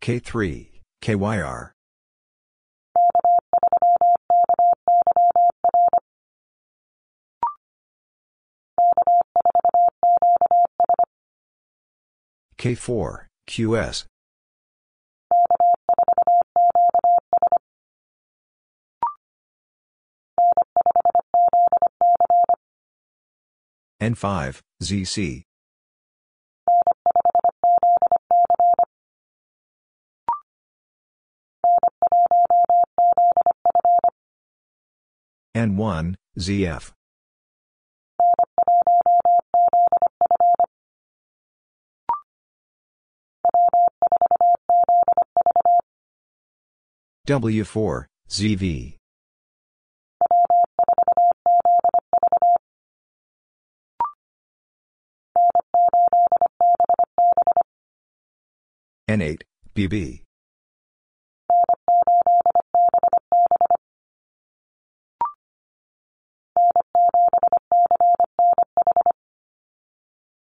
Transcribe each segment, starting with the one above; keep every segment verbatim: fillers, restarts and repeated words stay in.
K three, K Y R. K four, Q S. N five, Z C. N one, Z F. W four, Z V. N eight, B B.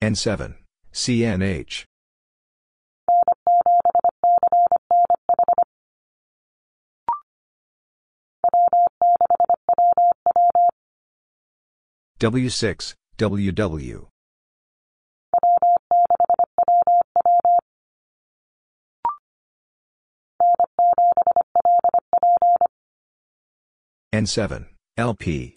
N seven, C N H. W six, W W. N seven, L P.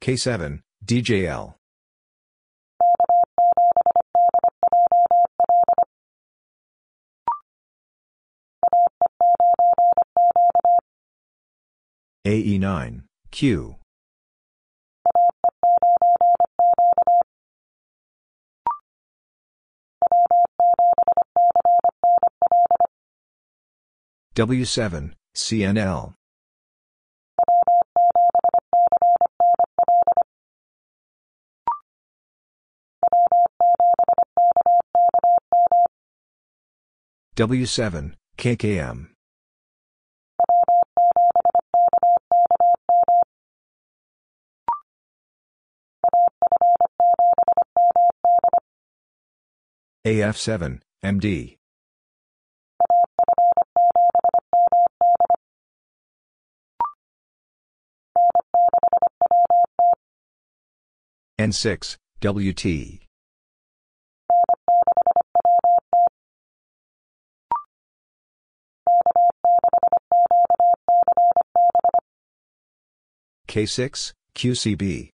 K seven, D J L. A E nine, Q. W seven, C N L. W seven, K K M. A F seven, M D. N six, W T. K six, Q C B.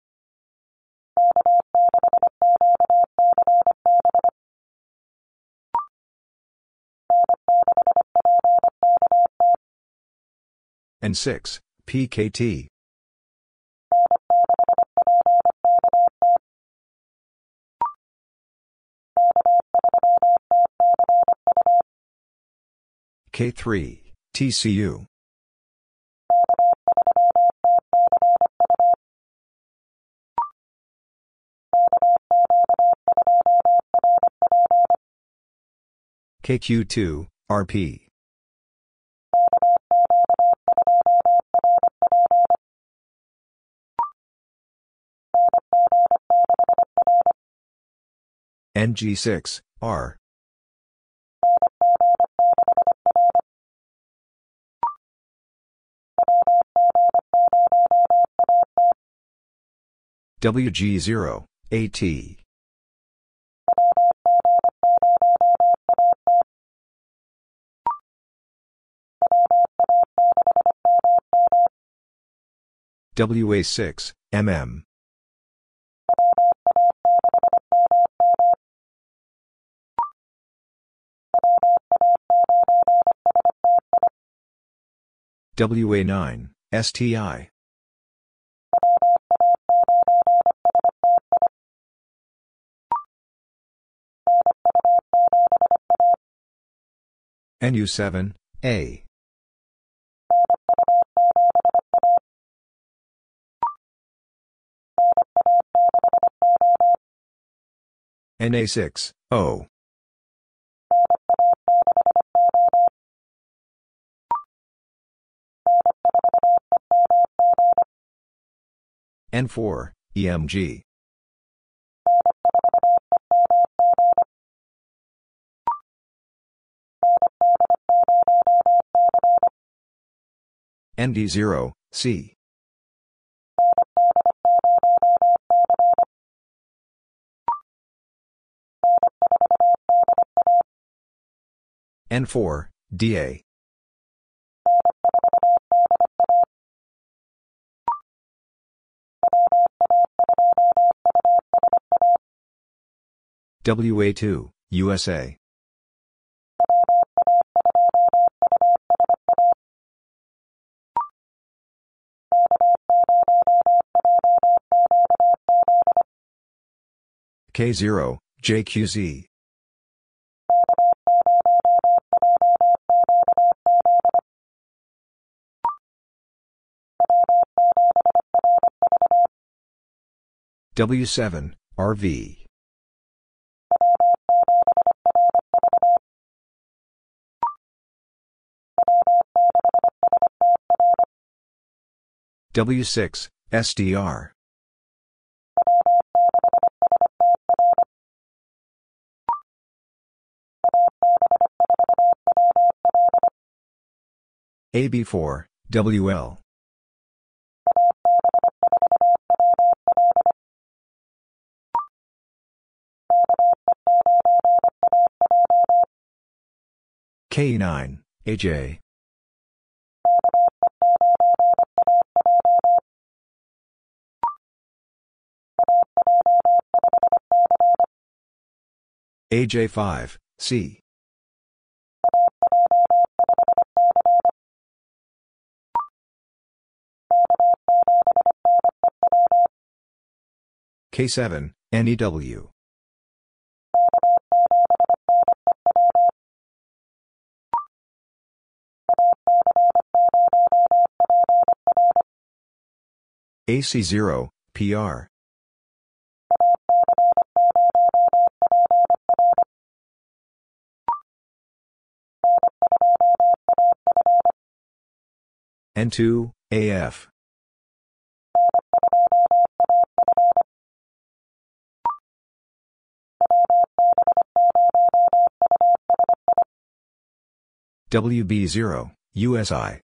N six, P K T. K three, T C U. K Q two, R P. N G six, R. W G zero, A T. W A six, M M. W A nine, S T I. N U seven, A. N A six, O. N four, E M G. N D zero, C. N four, D A. W A two, U S A. K zero, J Q Z. W seven, R V. W six, S D R. A B four, W L. K nine, A J. A J five, C. K seven, N E W. A C zero, P R. N two, A F. W B zero, U S I.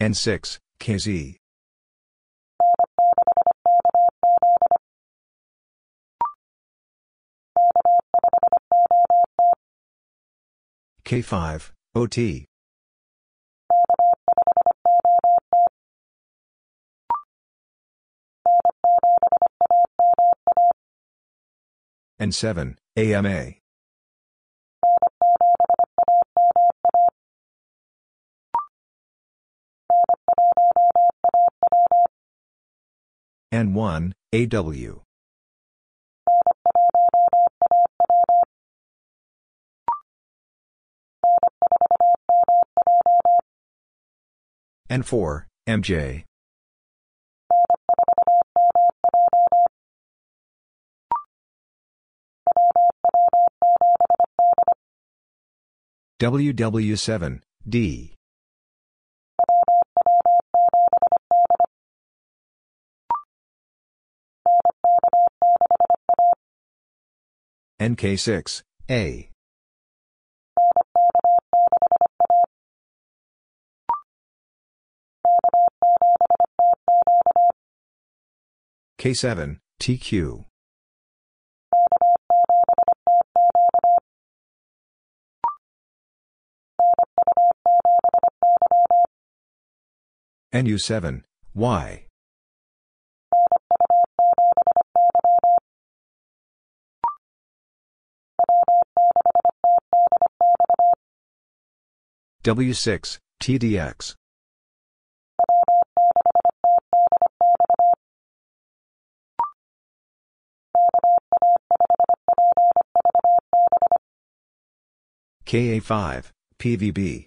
N six, K Z. K five, O T. N seven, A M A. N one, A W. N four, M J. W W seven, D. N K six, A. K seven, T Q. N U seven, Y. W six, T D X. K A five, P V B.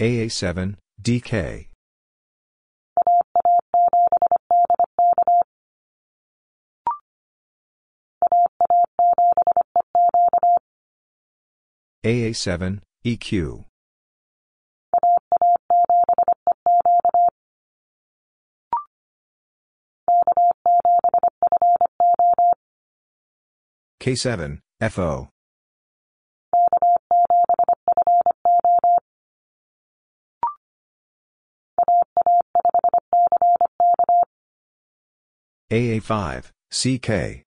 A A seven, D K. A A seven, E Q. K seven, F O. A A five, C K.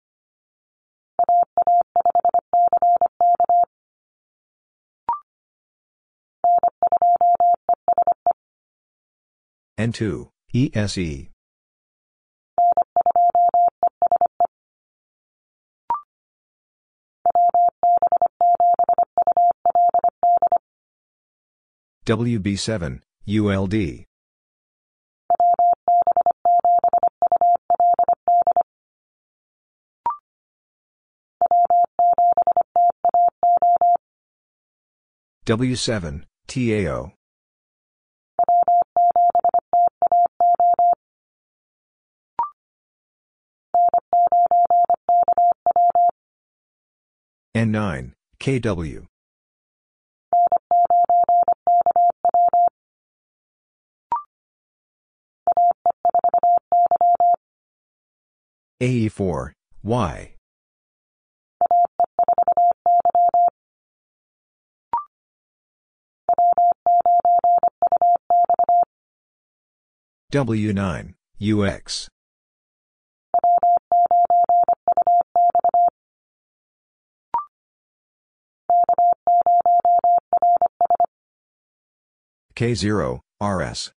N two, E S E. W B seven, U L D. W seven, T A O. N nine, K W. A E four, Y. W nine, U X. K zero, R S.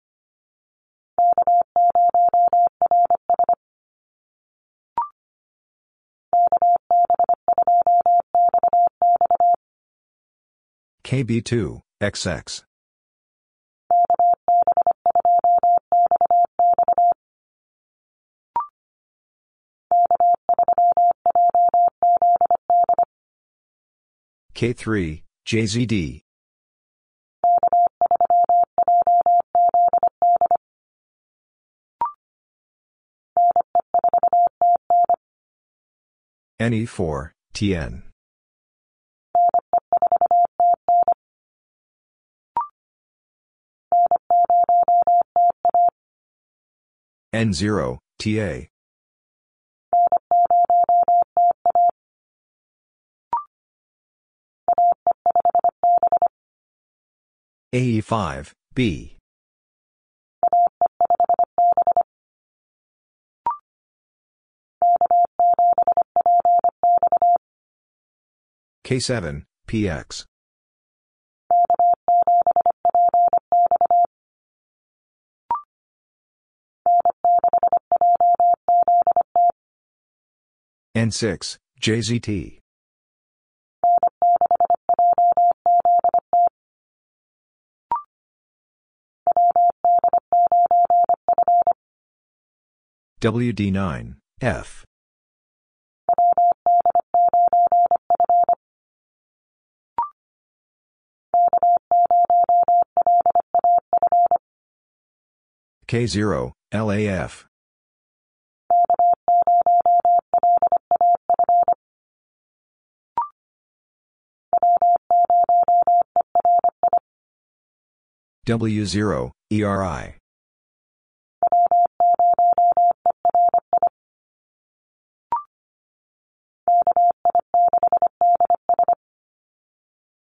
K B two, X X. K three, J Z D. N E four, T N. N zero, T A. A E five, B. K seven, P X. N six, J Z T. W D nine, F. K zero, L A F. W zero, E R I.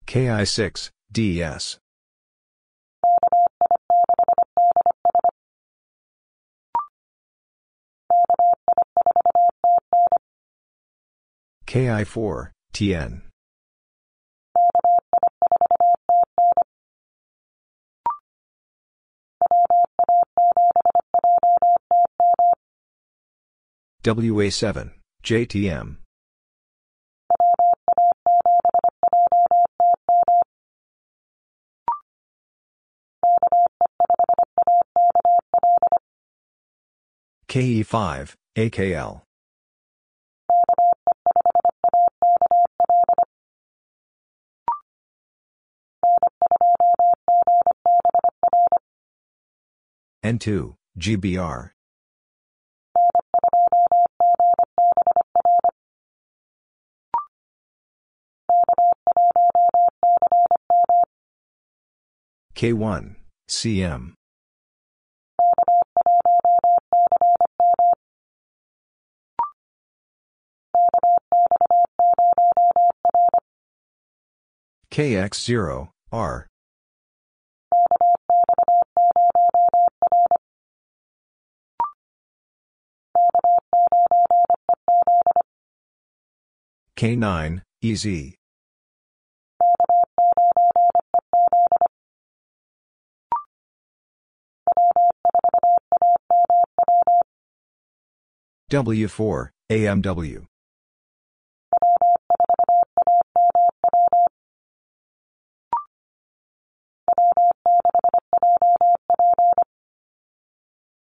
K I six, D S. K I four, T N. W A seven, J T M. K E five, A K L. N two, G B R. K one, C M. K X zero, R. K nine, E Z. W four, A M W.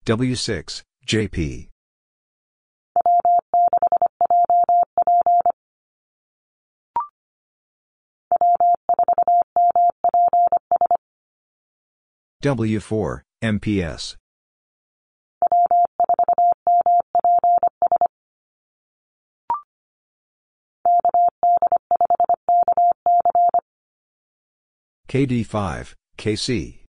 W six, J P. W four, M P S. K D five, K C.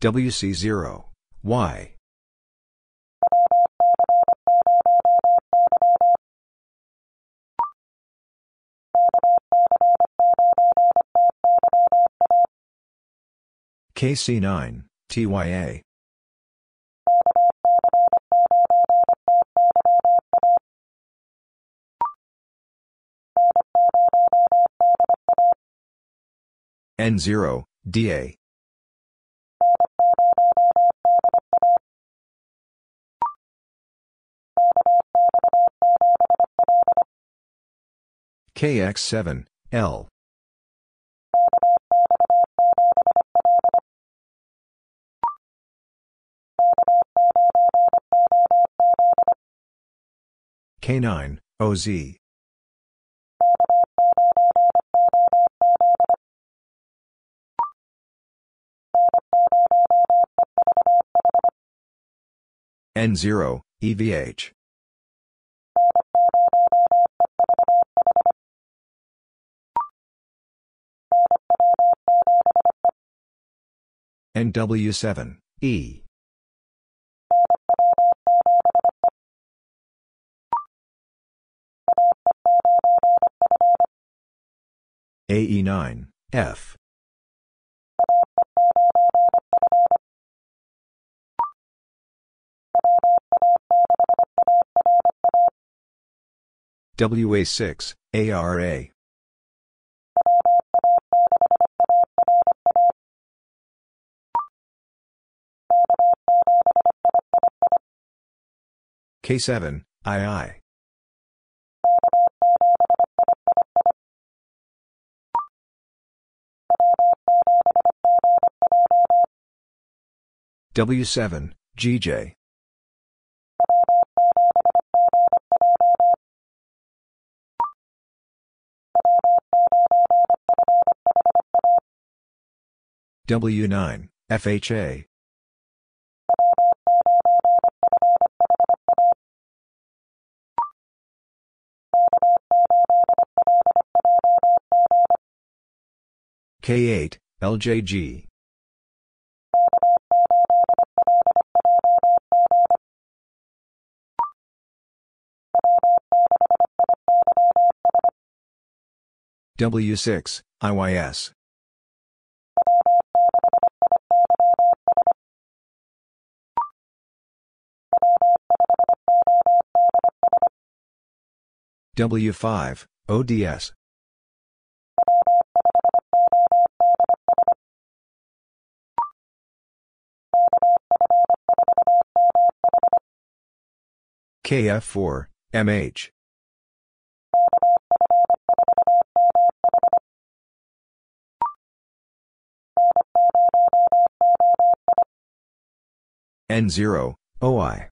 W C zero, Y. K C nine, T Y A. N zero, D A. K X seven, L. K nine, O Z. N zero, E V H. N W seven, E. A E nine, F. W A six, A R A. K seven, I I. W seven, G J. W nine, F H A. K eight, L J G. W six, I Y S. W five, O D S. K F four, M H. N zero, O I.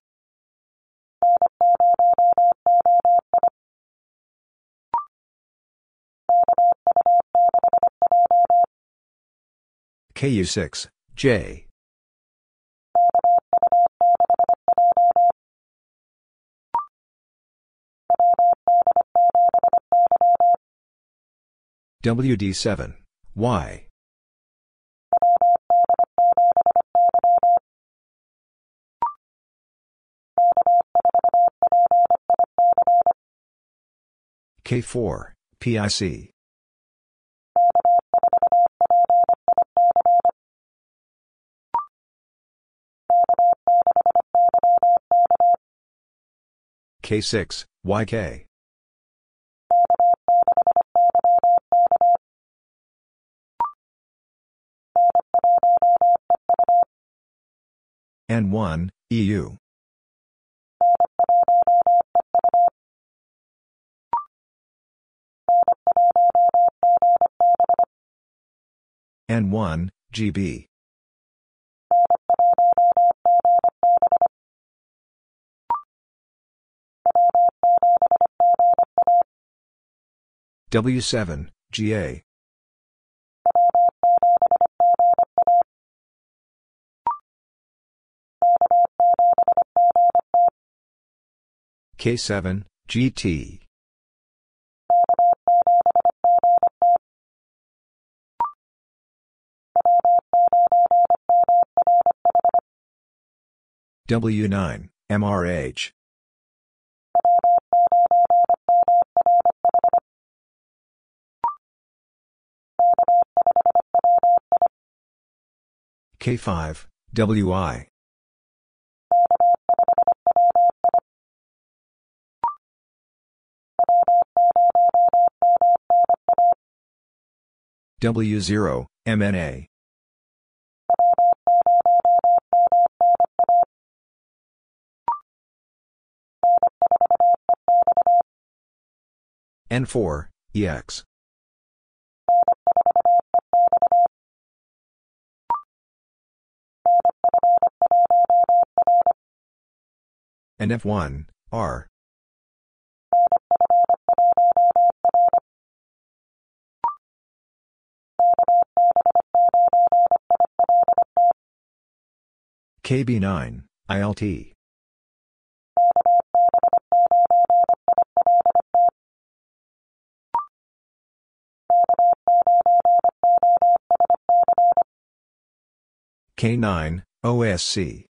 K U six, J. W D seven, Y. K four, P I C. K six, Y K. N one, E U. N one, G B. W seven, G A. K seven, G T. W nine, M R H. K five, W I. W zero, M N A. N four, E X. And F one, R. K B nine, I L T. K nine, O S C.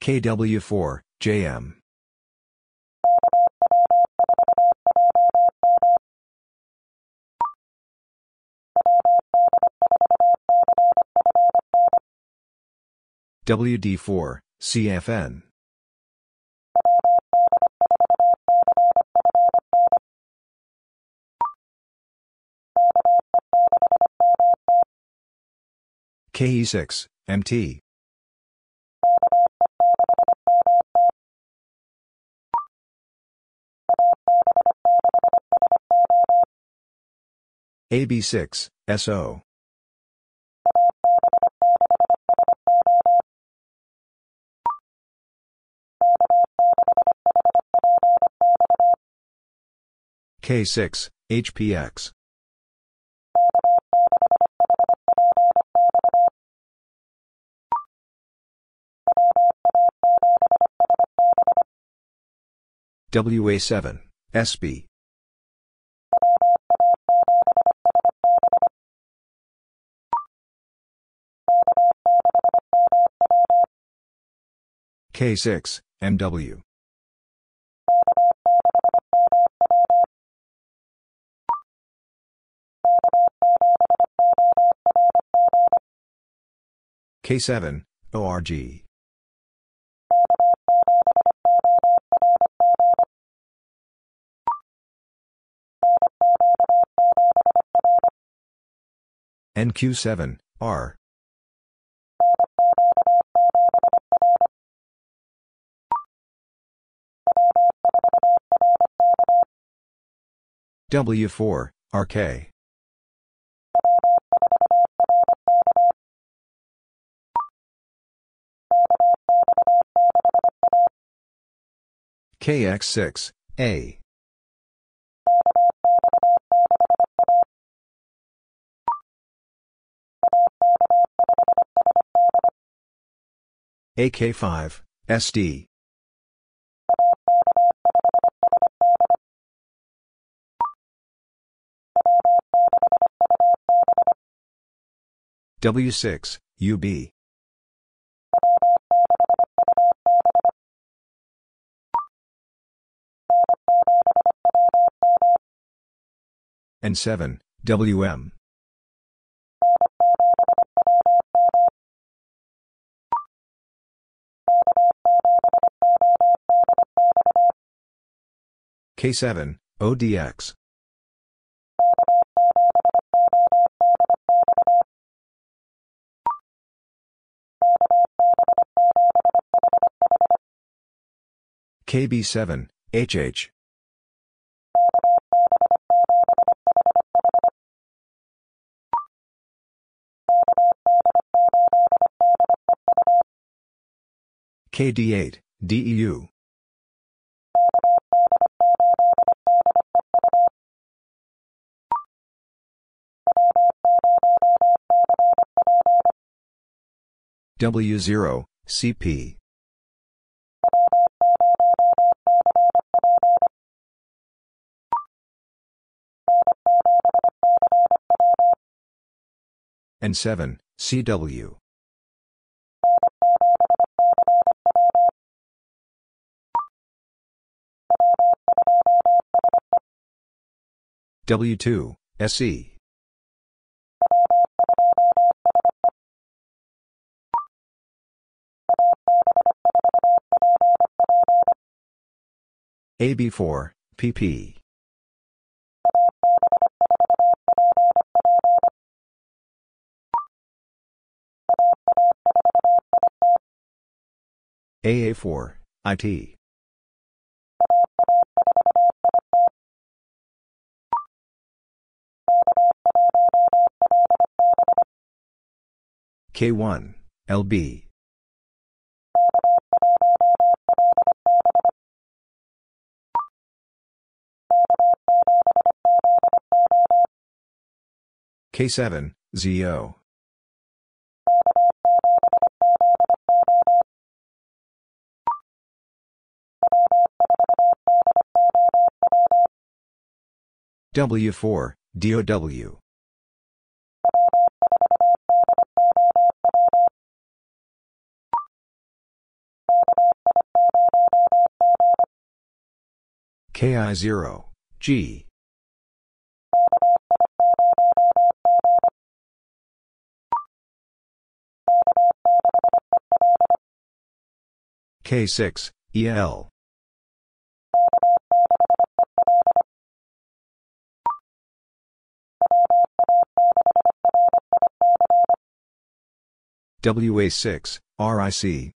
K W four, J M. W D four, C F N. K E six, M T. A B six, S O. K six, H P X. W A seven, S B. K six, M W. K seven, O R G. N Q seven, R. W four, R K. K X six, A. A K five, S D. W six, U B. N seven, W M. K seven, O D X. K B seven, H H. K D eight, D E U. W zero, C P. N seven, C W. W two, S E. A B four, P P. A A four, I T. K one, L B. K seven, Z O. W four, D O W. K I zero, G. K six, E L. W A six, R I C.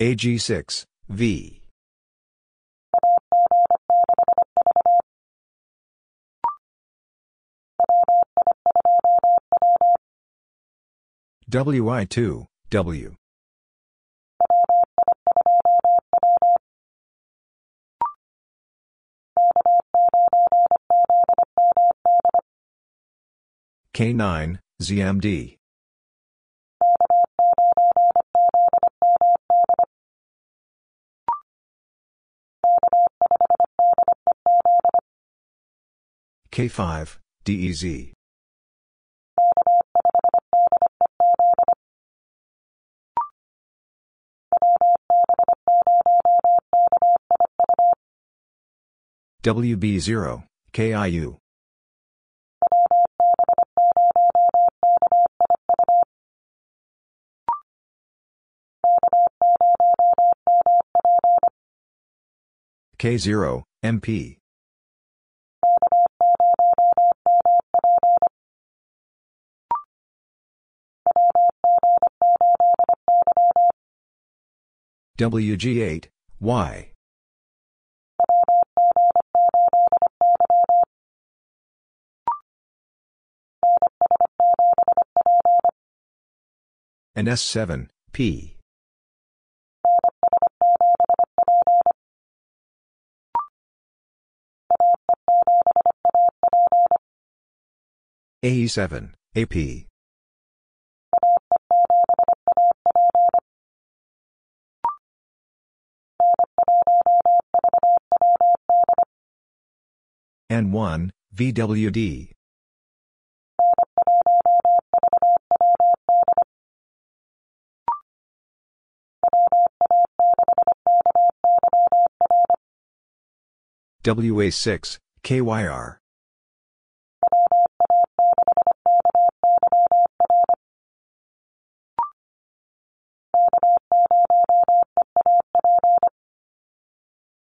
A G six, V. W I two, W. K nine, Z M D. K five, D E Z. W B zero, K I U. K zero, M P. W G eight, Y. and S seven, P. A E seven, A P. N one, V W D. W A six, K Y R.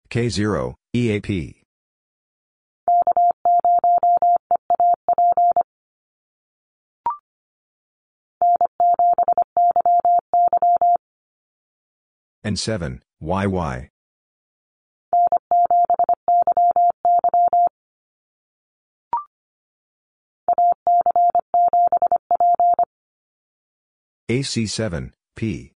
K zero, E A P. N seven, Y Y. A C seven, P.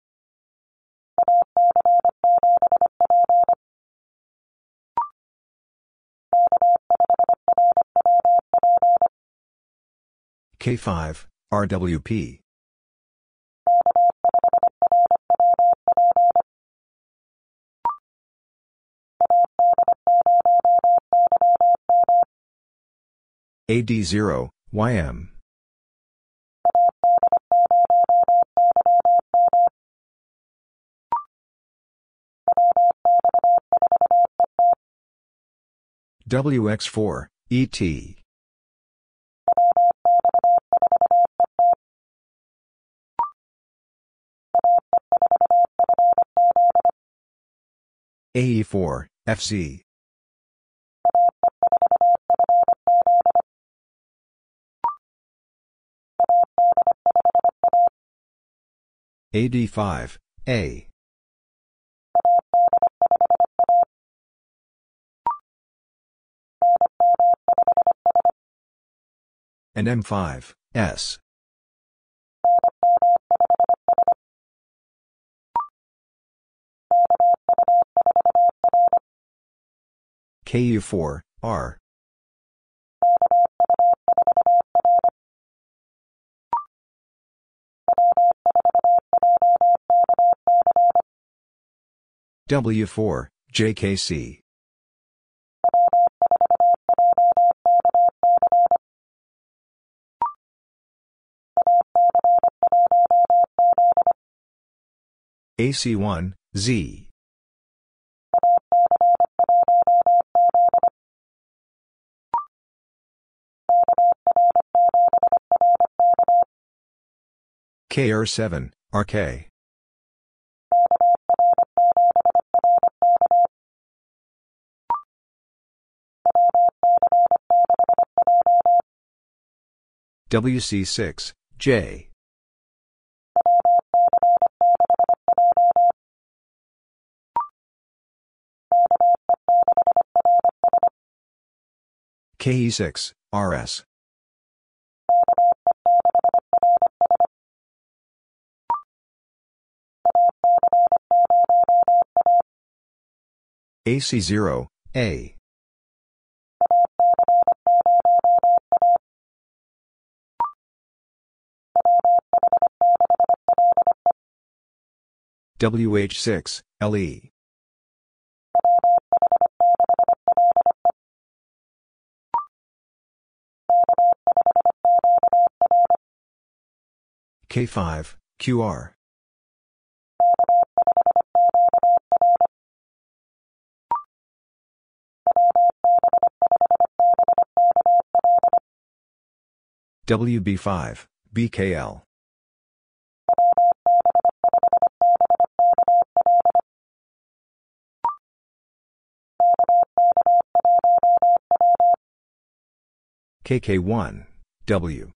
K five, R W P. A D zero, Y M. W X four, E T. A E four, F C. A D five, A. And M five, S. K U four, R. W four, J K C. A C one, Z. K R seven, R K. W C six, J. K E six, R S. A C zero, A. W H six, L E. K five, Q R. W B five, B K L. K K one, W.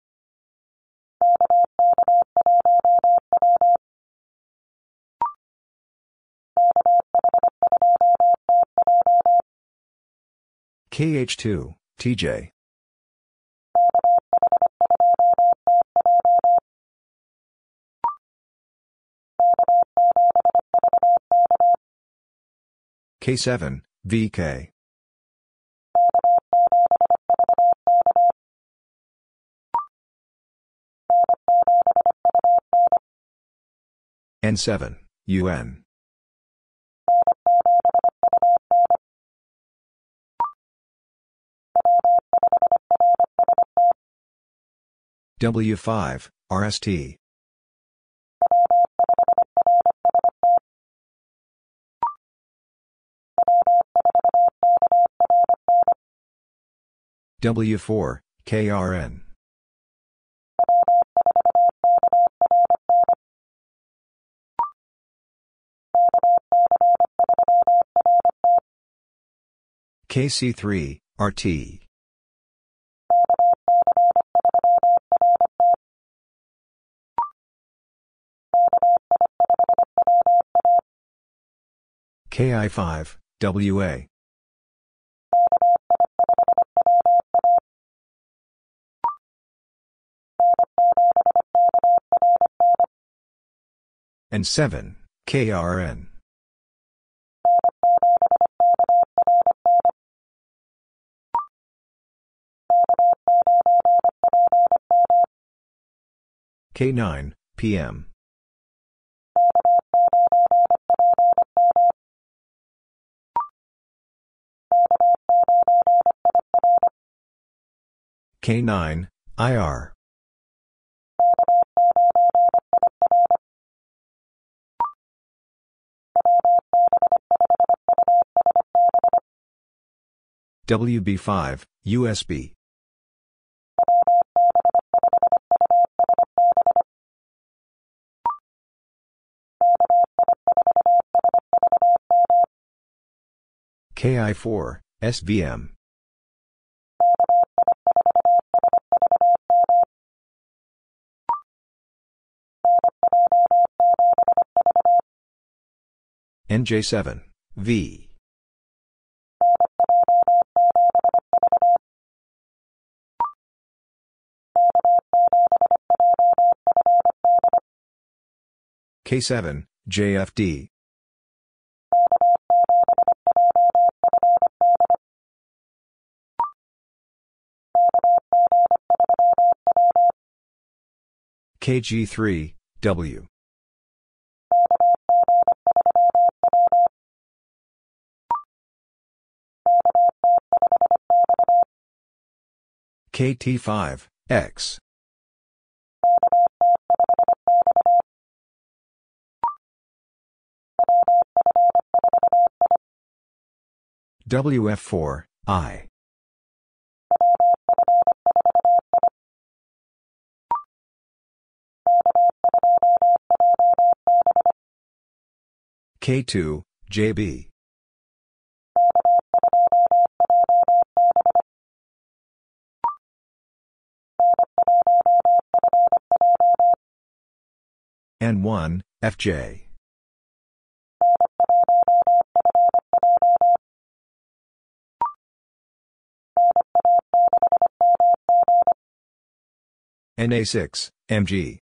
K H two, T J. K seven, V K. N seven, U N. W five, R S T. W four, K R N. K C three, R T. K I five, W A. And seven, K R N. K nine, P M. K nine, I R. W B five, U S B. K I four, S V M. N J seven, V. K seven, J F D. K G three, W. K T five, X. W F four, I. K two, J B. N one, F J. N A six, M G.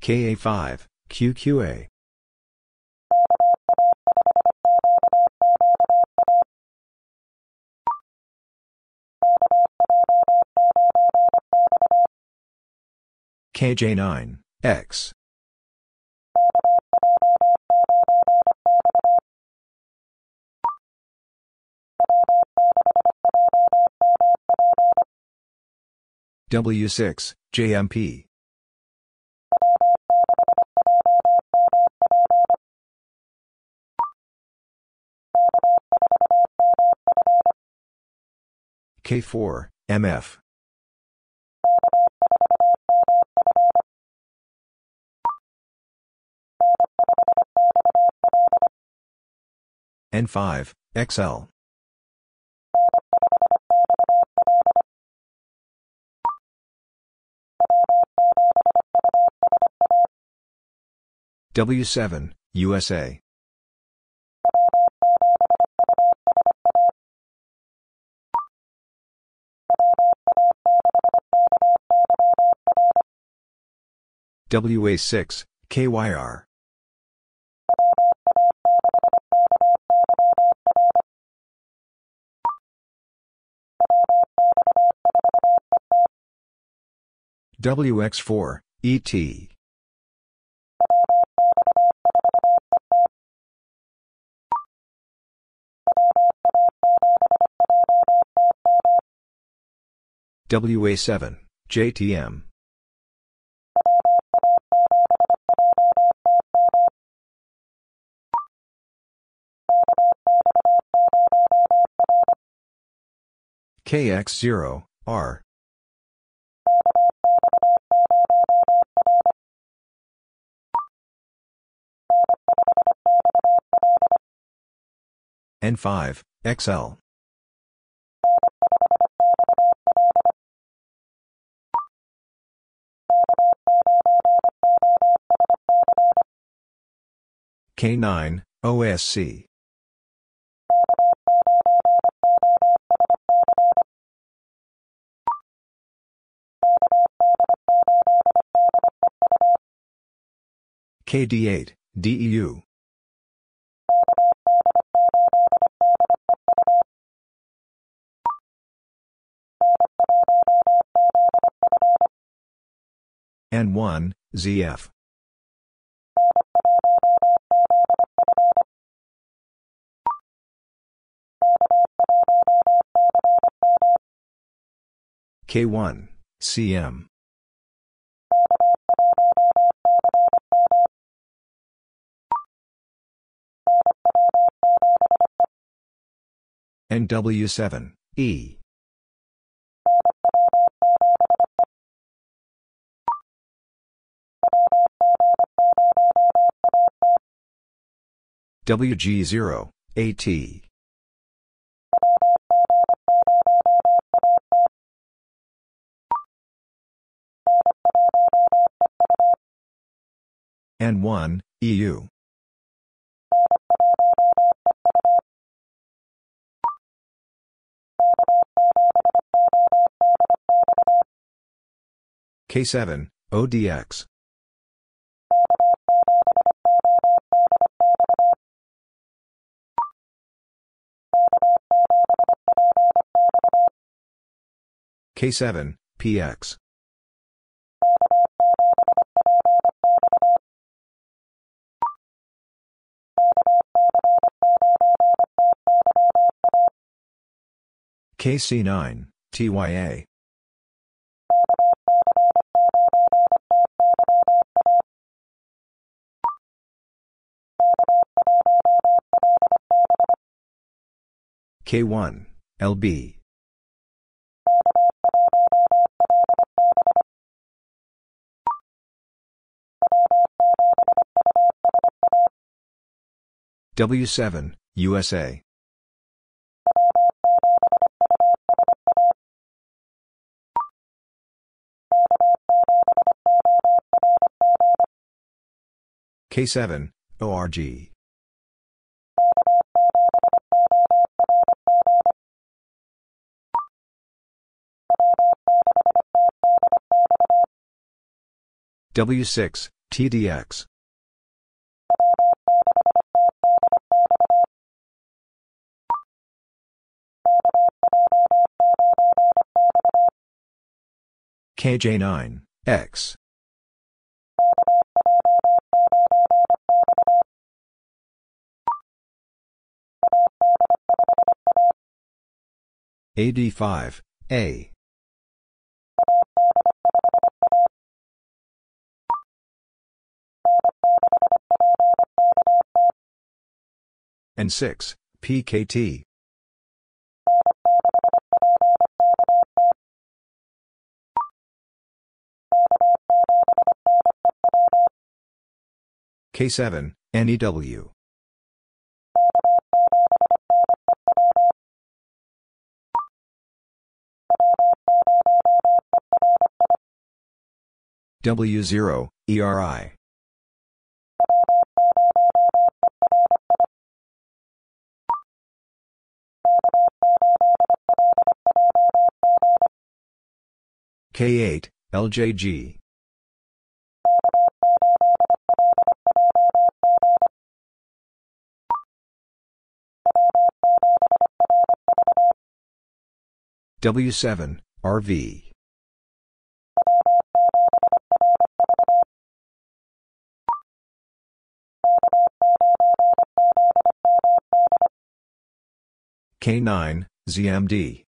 K A five, Q Q A. K J nine, X. W six, J M P. K four, M F. N five, X L. W seven, U S A. W A six, K Y R. W X four, E T. W A seven, J T M. K X zero, R. N five, X L. K nine, O S C. K D eight, D E U. N one, Z F. K one, C M. N W seven, E. W G zero, A T. N one, E U. K seven, O D X. K seven, P X. K C nine, T Y A. K one, L B. W seven, U S A. K seven, O R G. W six, T D X. K J nine, X. A D five, A. N six, P K T. K seven, N E W. W zero, E R I. K eight, L J G. W seven, R V. K nine, Z M D.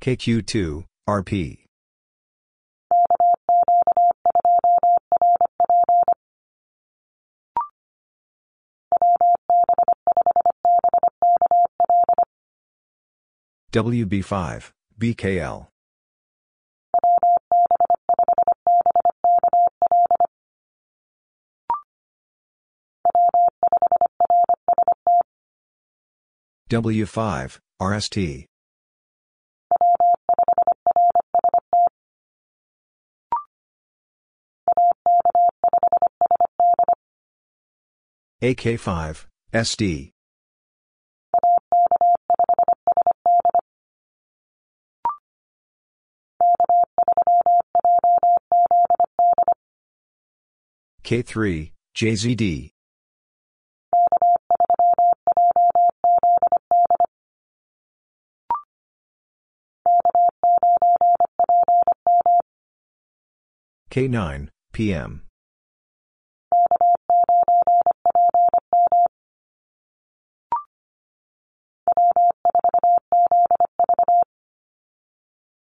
K Q two, R P. W B five, B K L. W five, R S T. A K five, S D. K three, J Z D. K nine, P M.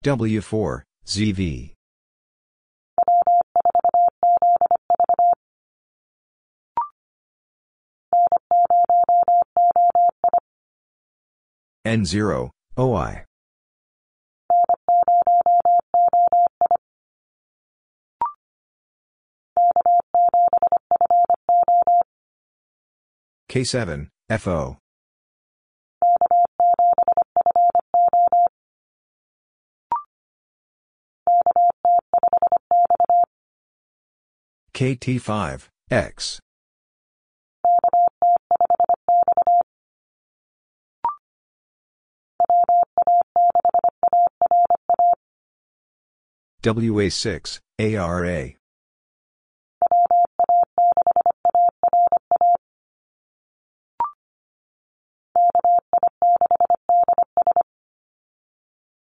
W four, Z V. N zero, O I. K seven, F O. K T five, X. W A six, A R A.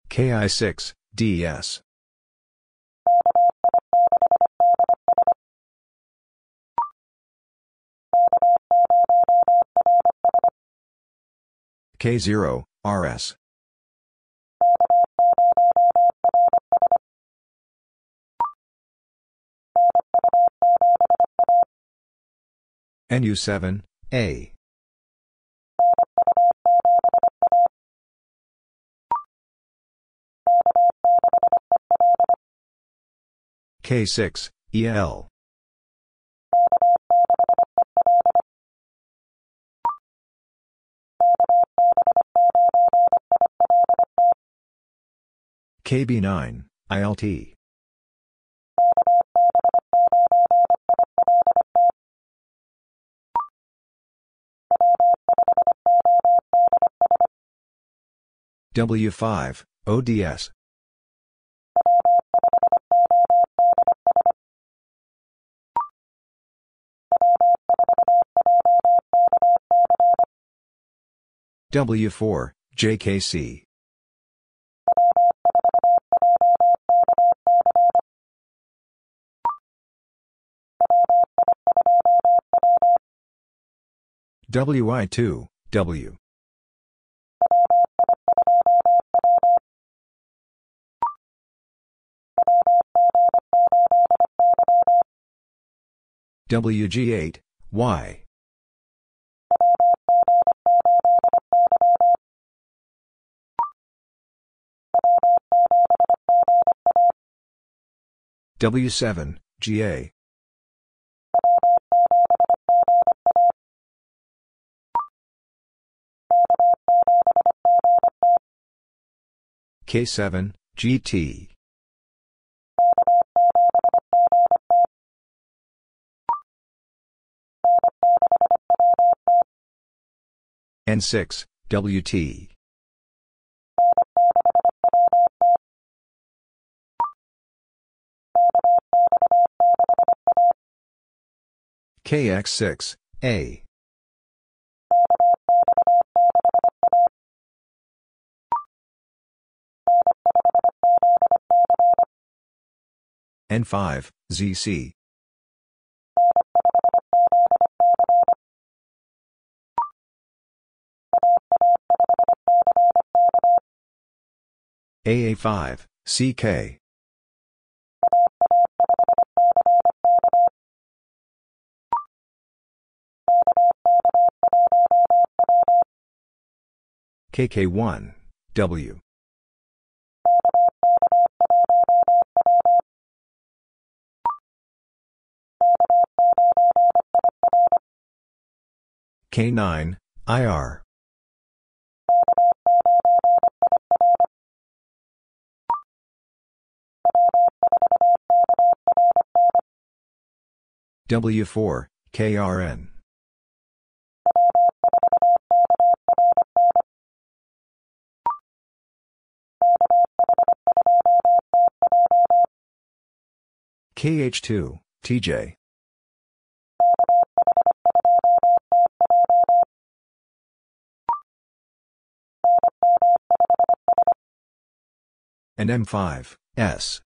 K I six, D S. K zero, R S. N U seven, A. K six, E L. K B nine, I L T. W five, O D S. W four, J K C. W I two, W. W G eight, Y. W seven, G A. K seven, G T. N six, W T. K X six, A. N five, Z C. A A five, C K. K K one, W. K nine, I R. W four, K R N. K H two, T J. And M five, S.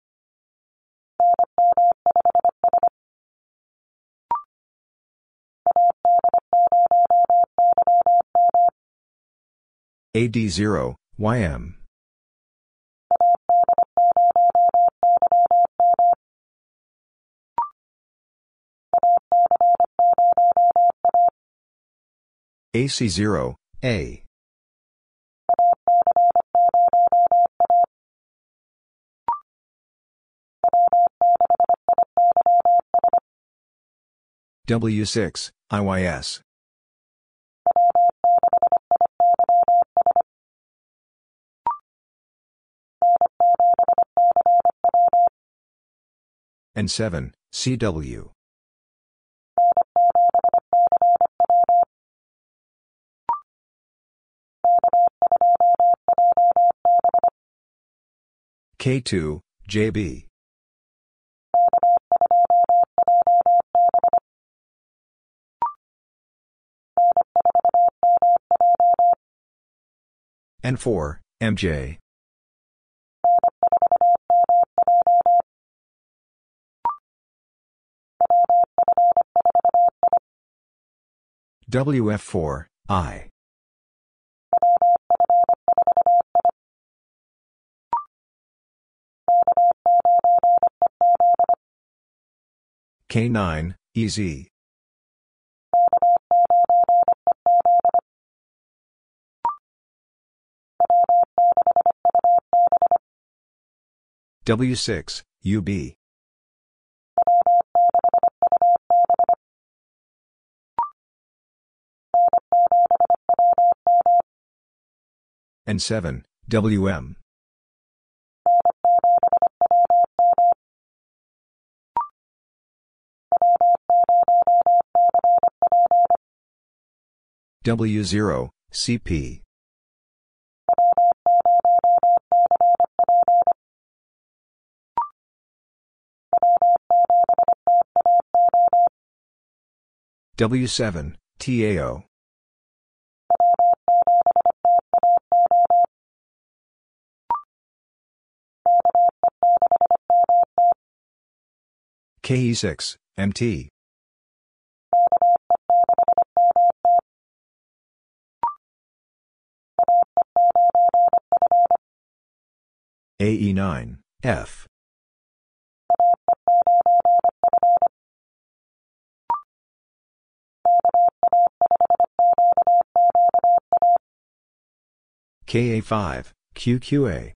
A D zero, Y M. A C zero, A. W six, I Y S. And seven, C W. K two, J B. N four, M J. W F four, I. K nine, E Z. W six, U B. And seven, W M. W zero, C P. W seven, T A O. K E six, M T. A E nine, F. K A five, Q Q A.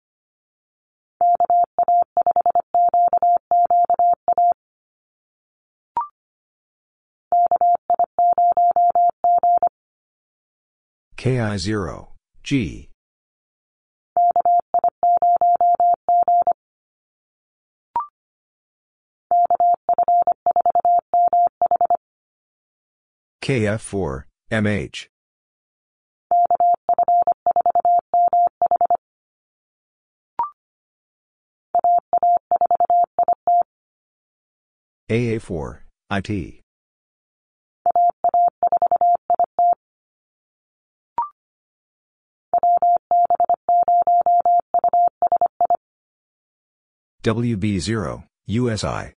K I zero, G. K F four, M H. A A four, I T. W B zero, U S I.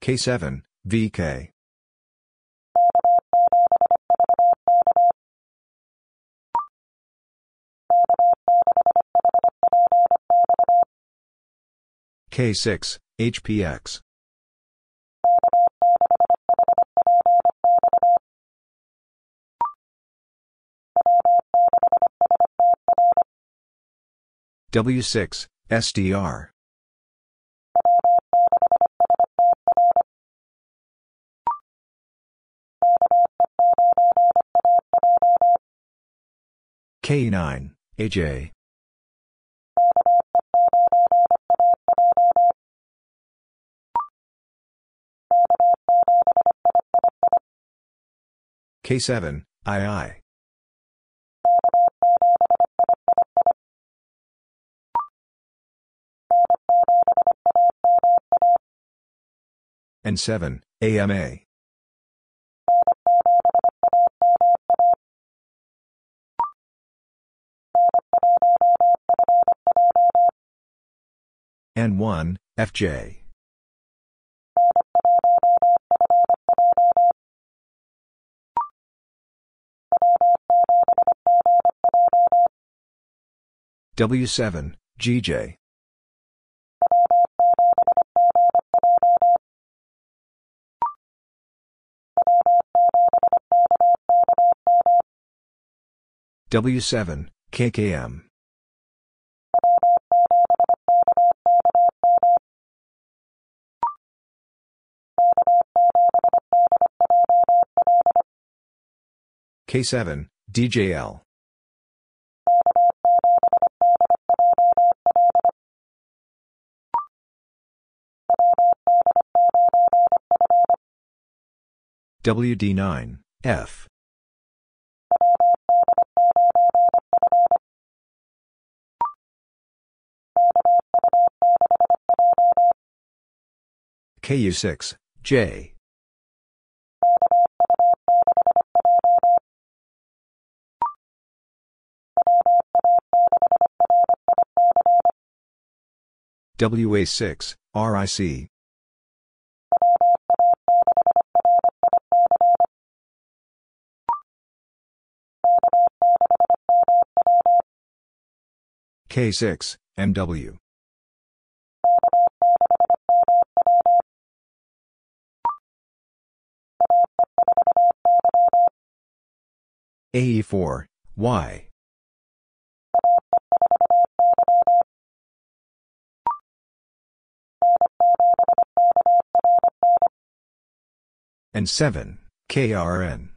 K seven, V K. K six, H P X. W six, S D R. K nine, A J. K seven, two. N seven, A M A. N one, F J. W seven, G J. W seven, K K M. K seven, D J L. W D nine, F. K U six, J. W A six, R I C. K six, M W. A E four, Y. And seven, K R N.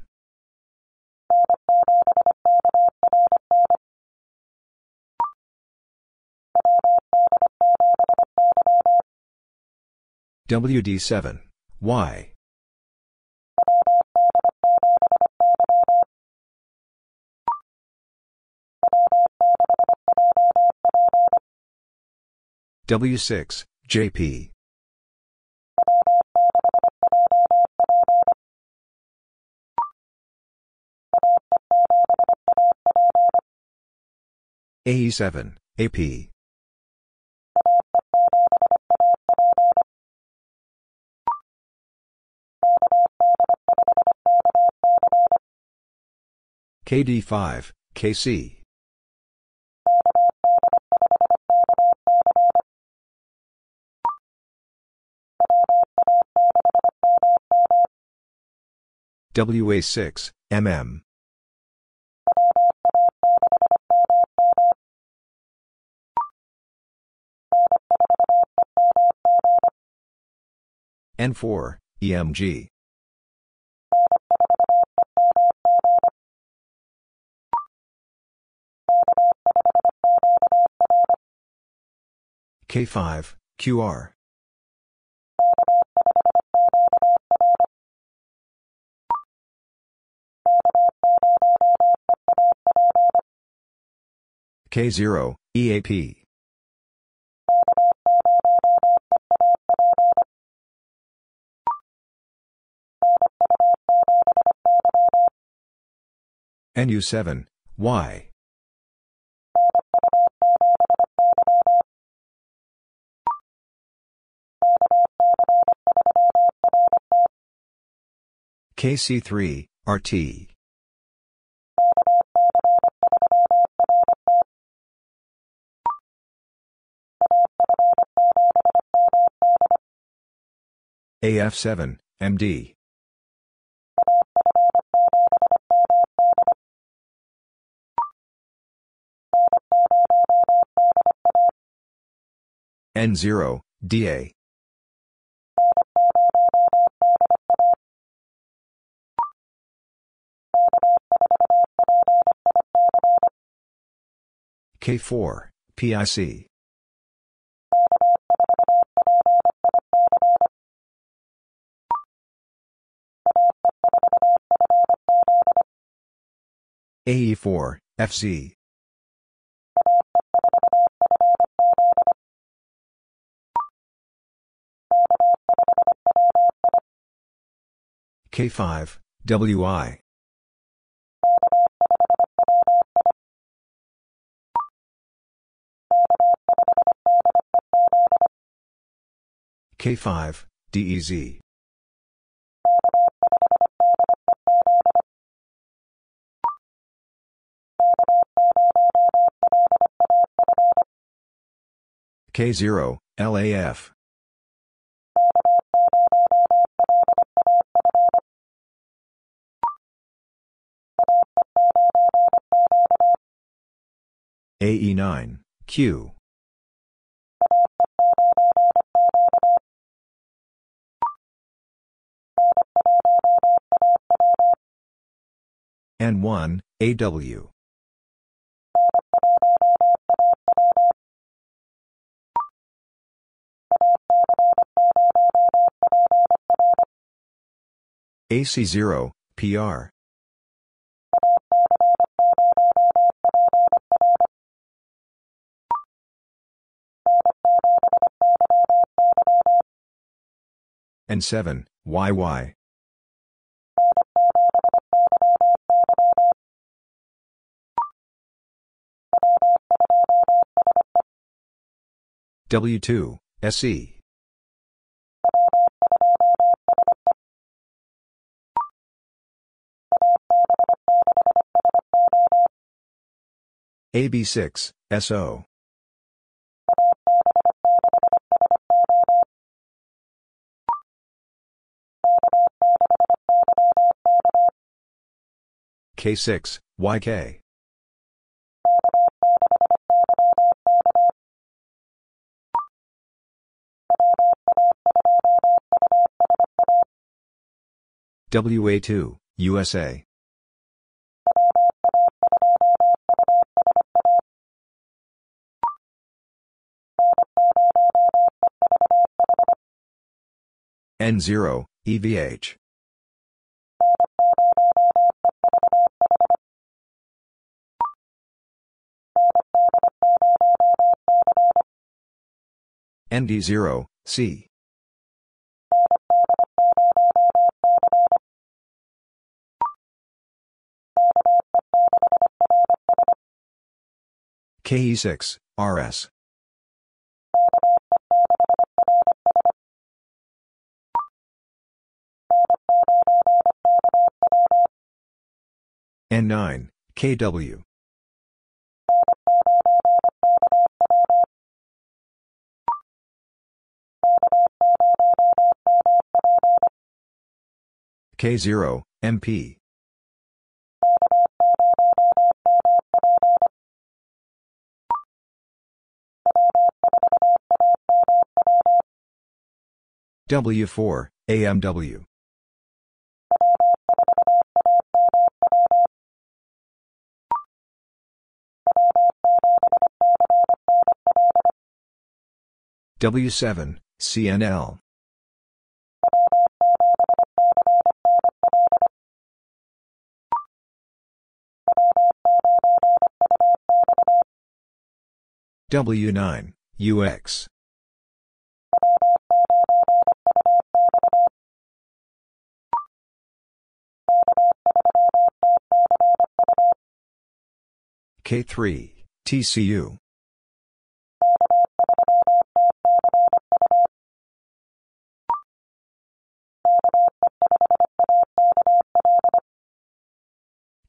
W D seven, Y. W six, J P. A E seven, A P. K D five, K C. W A six, M M. N four, E M G. K five, Q R. K zero, E A P. N U seven, Y. K C three, R T. A F seven, M D. N zero, D A. K four, P I C. A E four, F C. K five, W I. K five, D E Z. K zero, L A F. A E nine, Q. N one, A W. A C zero, P R. N seven, Y Y. W two, S E. A B six, S O. K six, Y K. W A two, U S A. N zero, E V H. N D zero, C. K E six, R S. N nine, K W. K zero, M P. W four, A M W. W seven, C N L. W nine, U X. K three, T C U.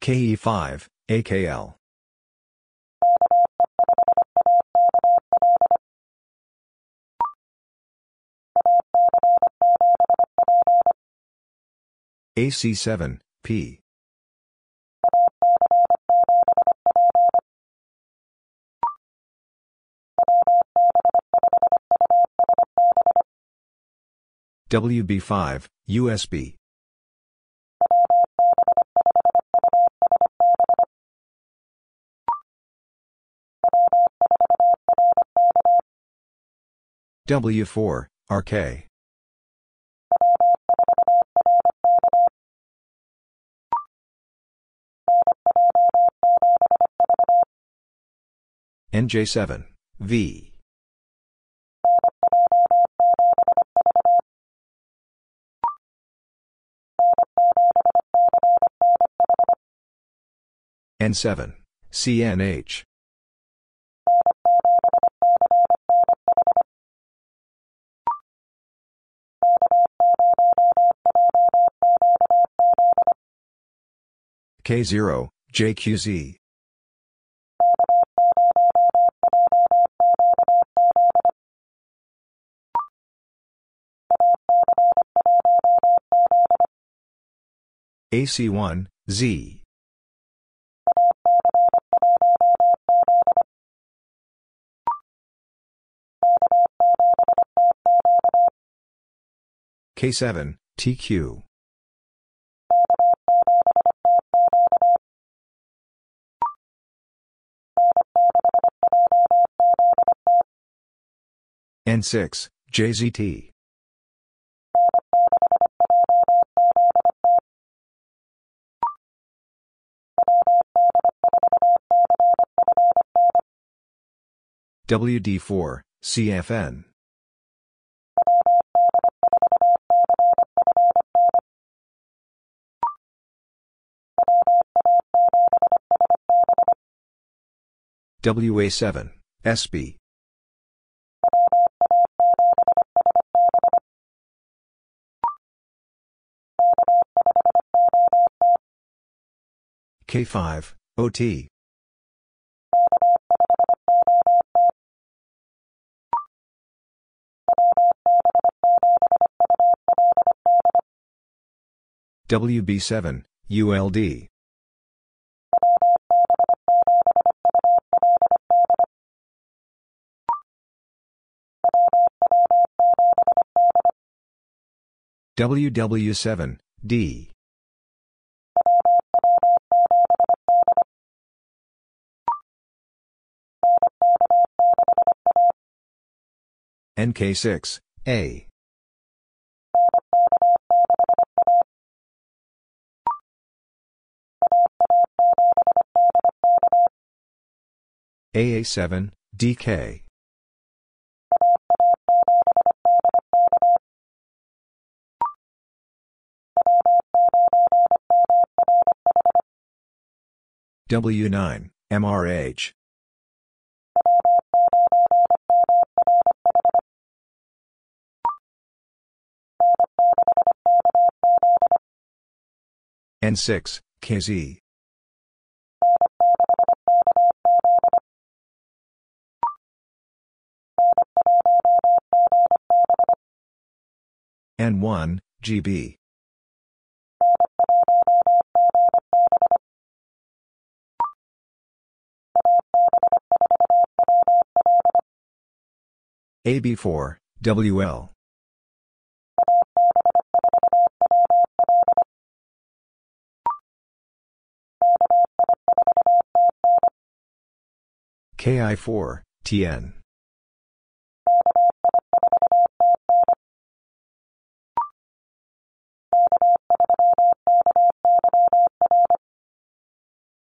K E five, A K L. A C seven, P. W B five, U S B. W four, R K. N J seven, V. N seven, C N H. K zero, J Q Z. A C one, Z. K seven, T Q. N six, J Z T. W D four, C F N. W A seven, S B. K five, O T. W B seven, U L D. W W seven, D. N K six, A. A A seven, D K. W nine, M R H. N six, K Z. N one, G B. A B four, W L. K I four, T N.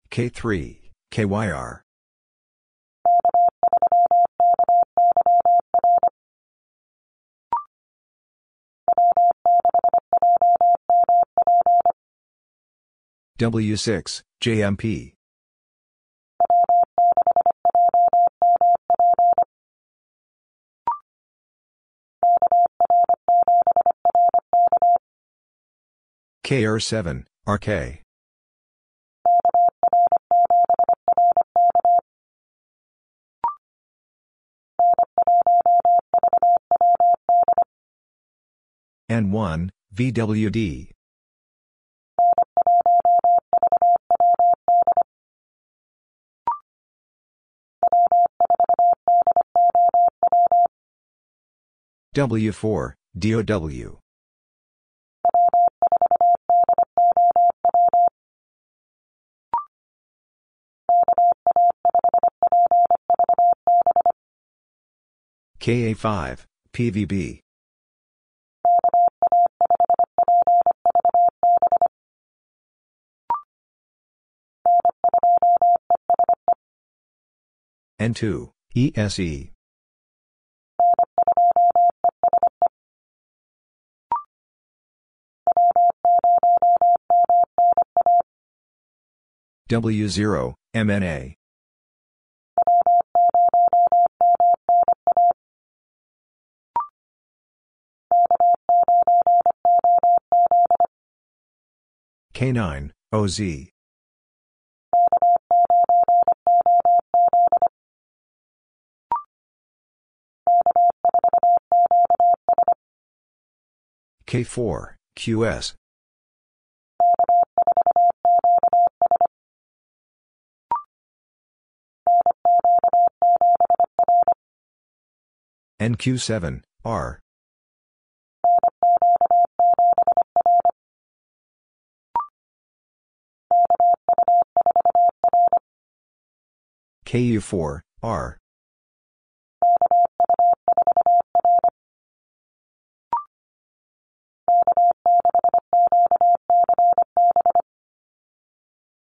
K three, K Y R. W six, J M P. K R seven, R K. N one, V W D. W four, D O W. K A five, P V B. N two, E S E. W zero, M N A. K nine, O Z. K four, Q S. N Q seven, R. K U four, R.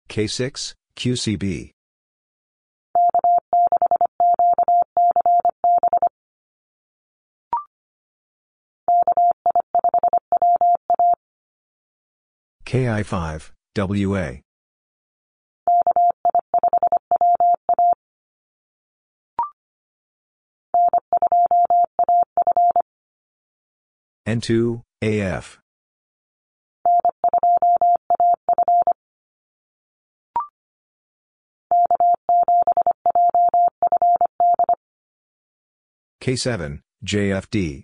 K six, Q C B. K I five, W A. N two, A F. K seven, J F D.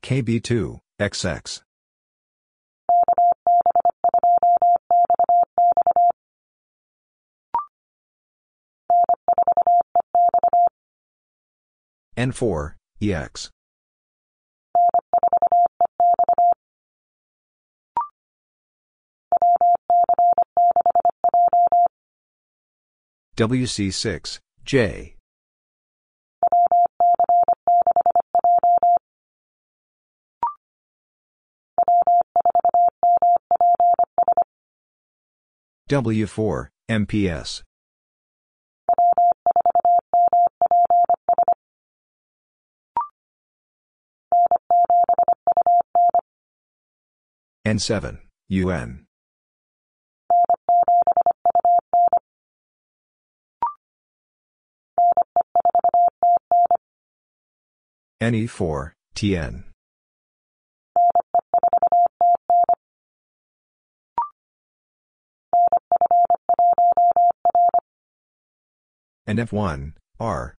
K B two, X X. N four, E X. W C six, J. W four, M P S. N seven, U N. N E four, T N. And F one, R.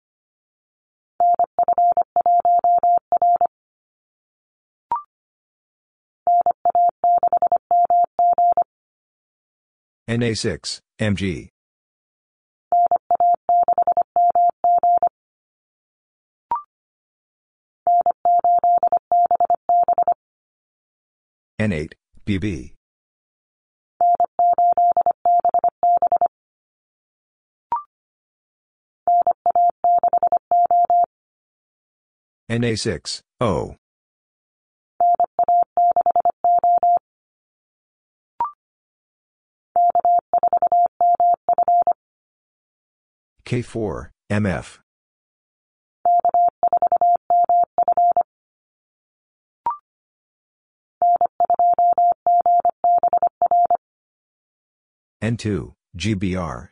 N A six, M G. N eight, B B. N A six, O. K four, M F. N two, G B R.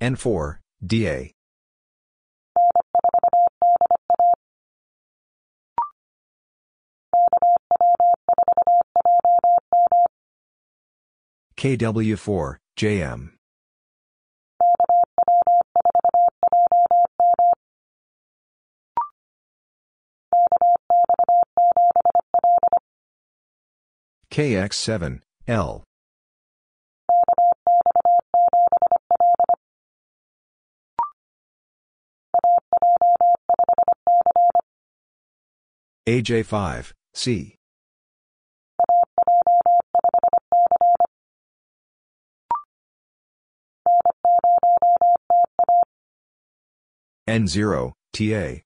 N four, D A. K W four, J M. K X seven, L. A J five, C. N zero, T A.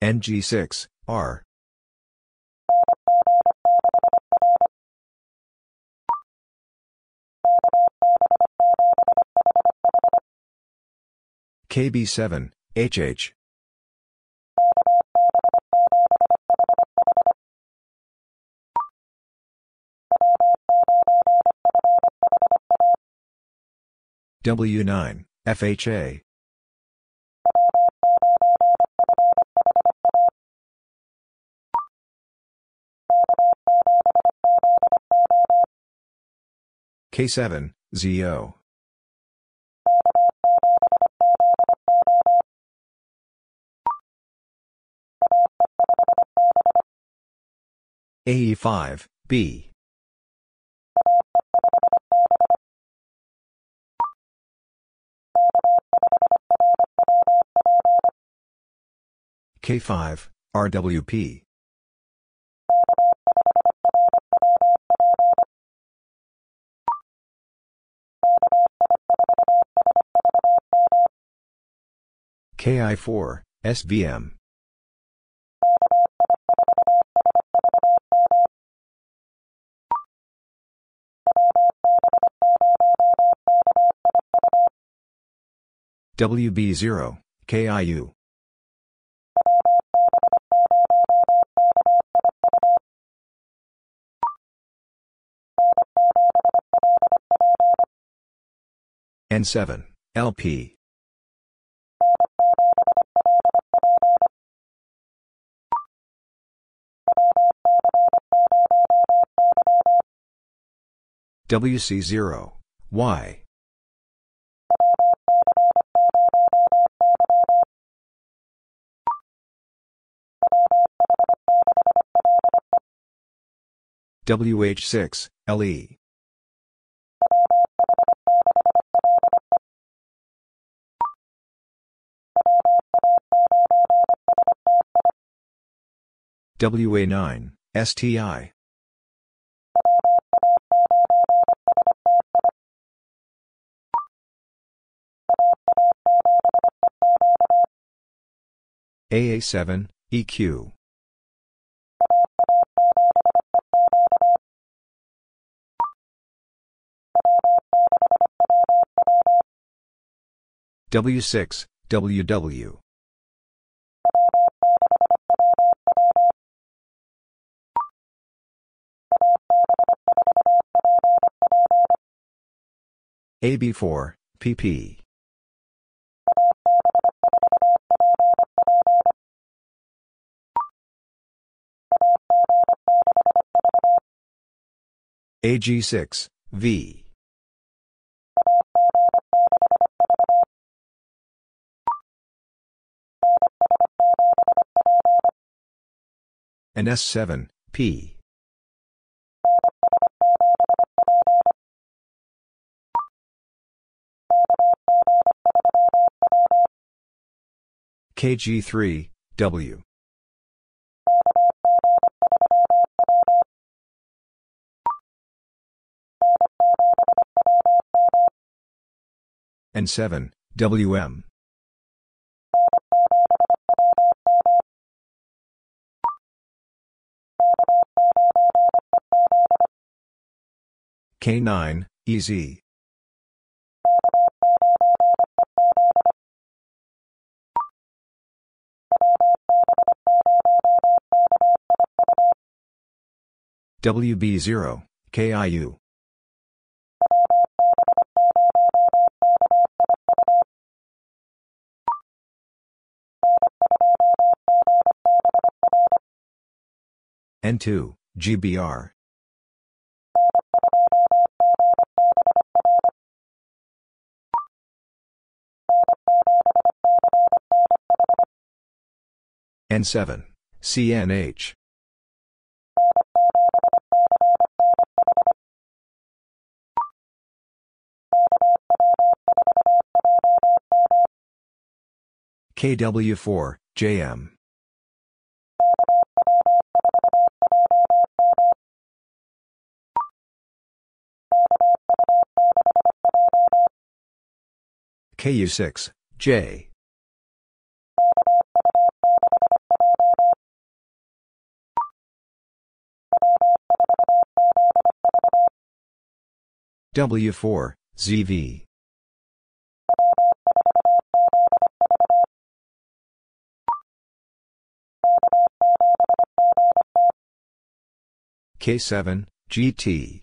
N G six, R. K B seven, H H. W nine, F H A. K seven, Z O. A E five, B. K five, R W P. K I four, S V M. W B zero, K I U. N seven, L P. W C zero, Y. W H six, L E. W A nine, S T I. A A seven, E Q. W six, W W. A B four, P P. A G six, V. And S seven, P. K G three, W. And seven, W M. K nine, E Z. W B zero, K I U. N two, G B R. N seven, C N H. K W four, J M. K U six, J. W four, Z V. K seven, G T.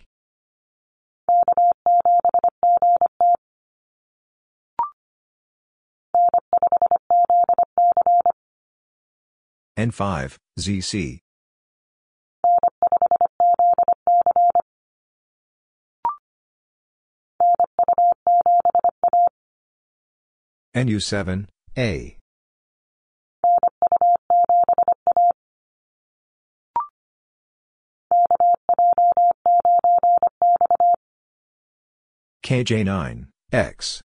N five, Z C. N U seven, A. K J nine, X.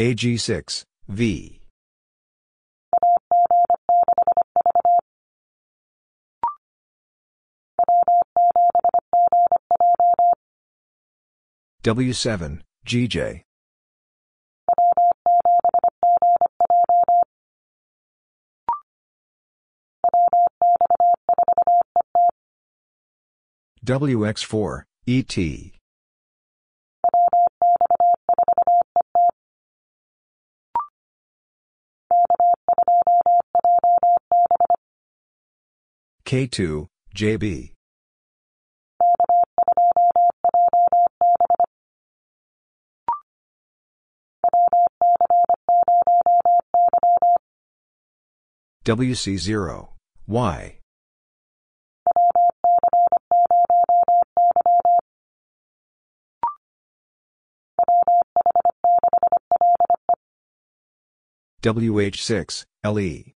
A G six, V. W seven, G J. W X four, E T. K two, J B. W C zero, Y. W H six, L E.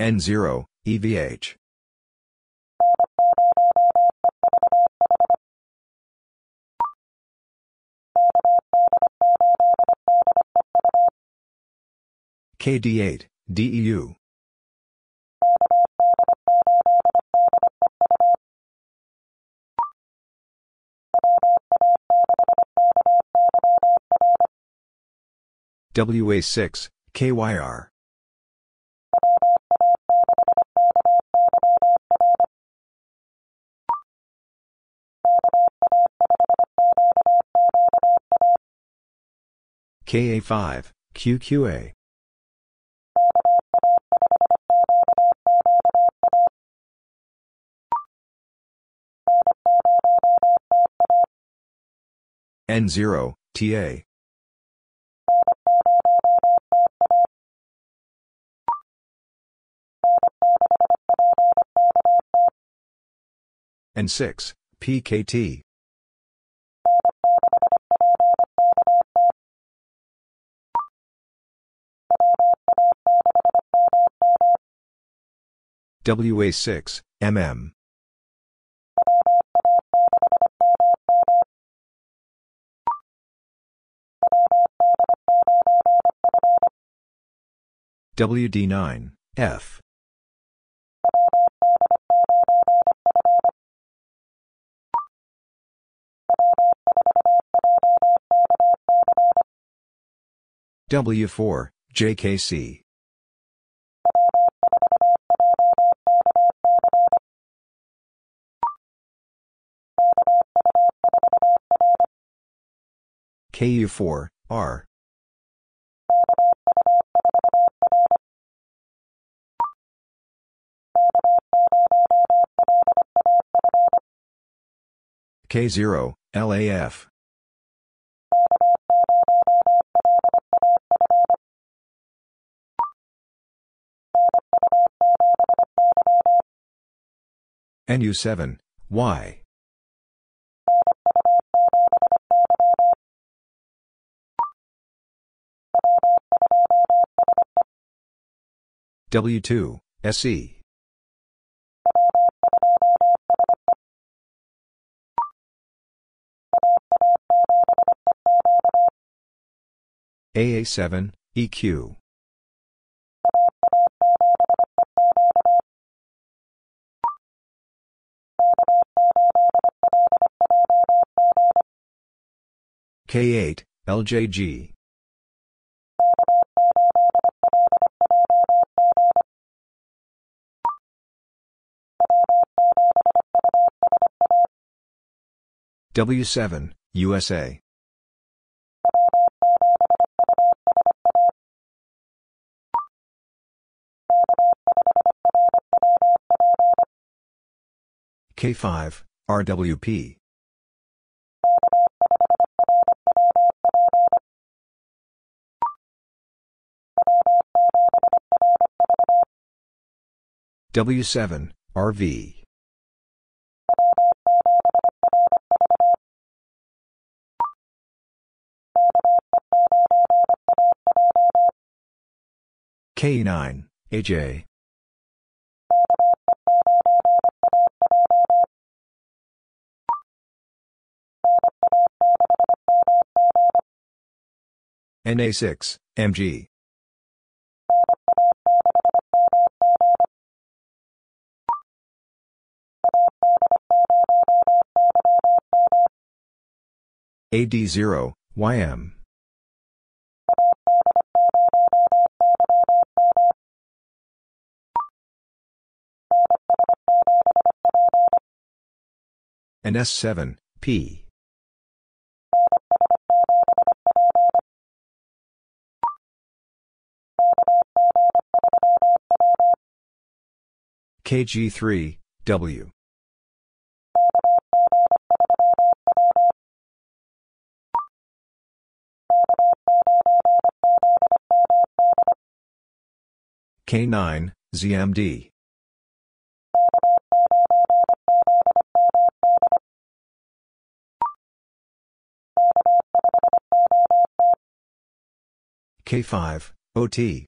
N zero, E V H. K D eight, D E U. W A six, K Y R. K A five, Q Q A. N zero, T A. N six, P K T. W A six, M M. W D nine, F. W four, J K C. K U four, R. K zero, L A F. N U seven, Y. W two, S E. A A seven, E Q. K eight, L J G. W seven, U S A. K five, R W P. W seven, R V. K nine, A J. N A six, M G. A D zero, Y M. And S seven, P. K G three, W. K nine, Z M D. K five, O T.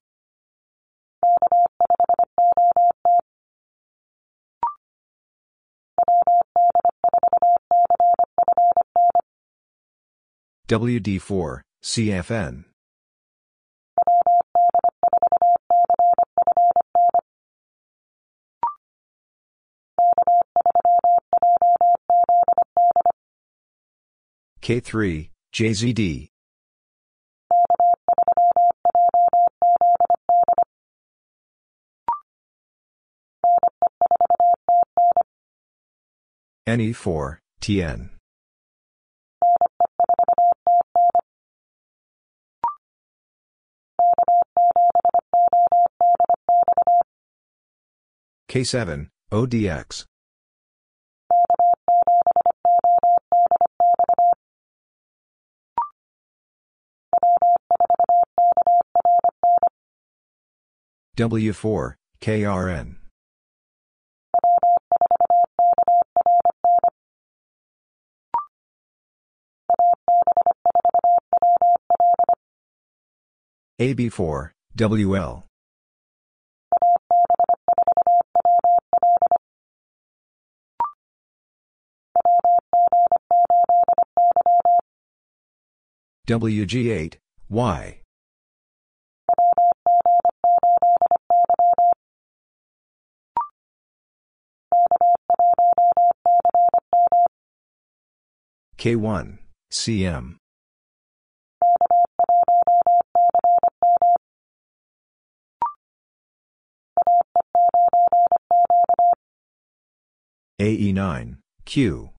W D four, C F N. K three, J Z D. N E four, T N. K seven, O D X. W four, K R N. A B four, W L. W G eight, Y. K one, C M. A E nine, Q.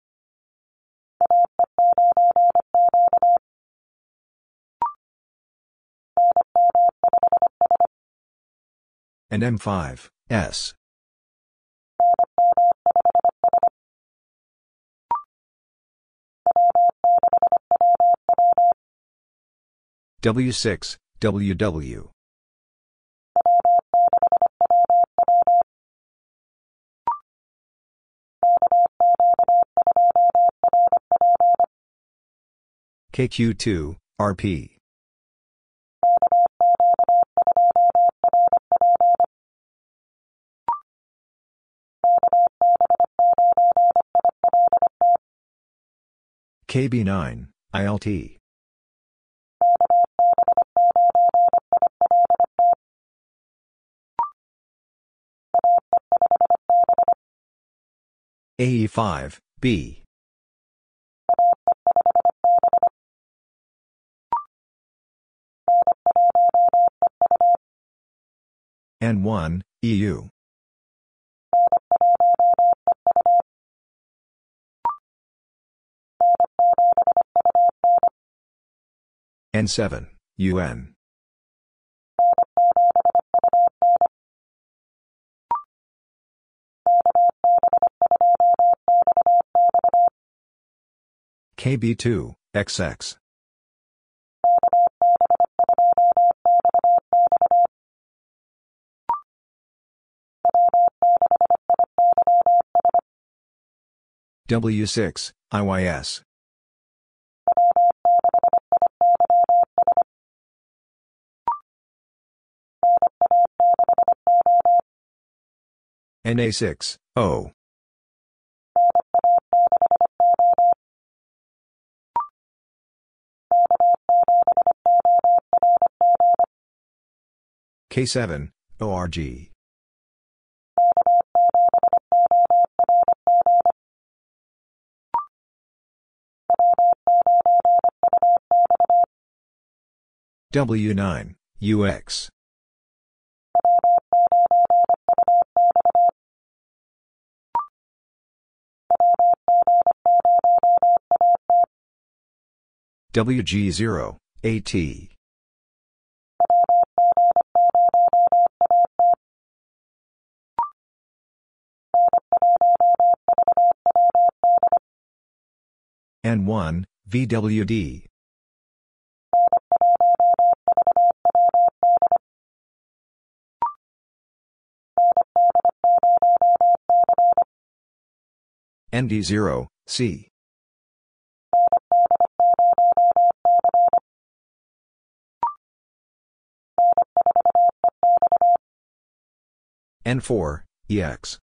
and M five, S. W six, W W. K Q two, R P. K B nine, I L T. A E five, B. N one, E U. N seven, U N. K B two, X X. W six, I Y S. N A six, O. K seven, O R G. W nine, U X. W G zero, A T. N one, V W D. N D zero, C. N four, E X.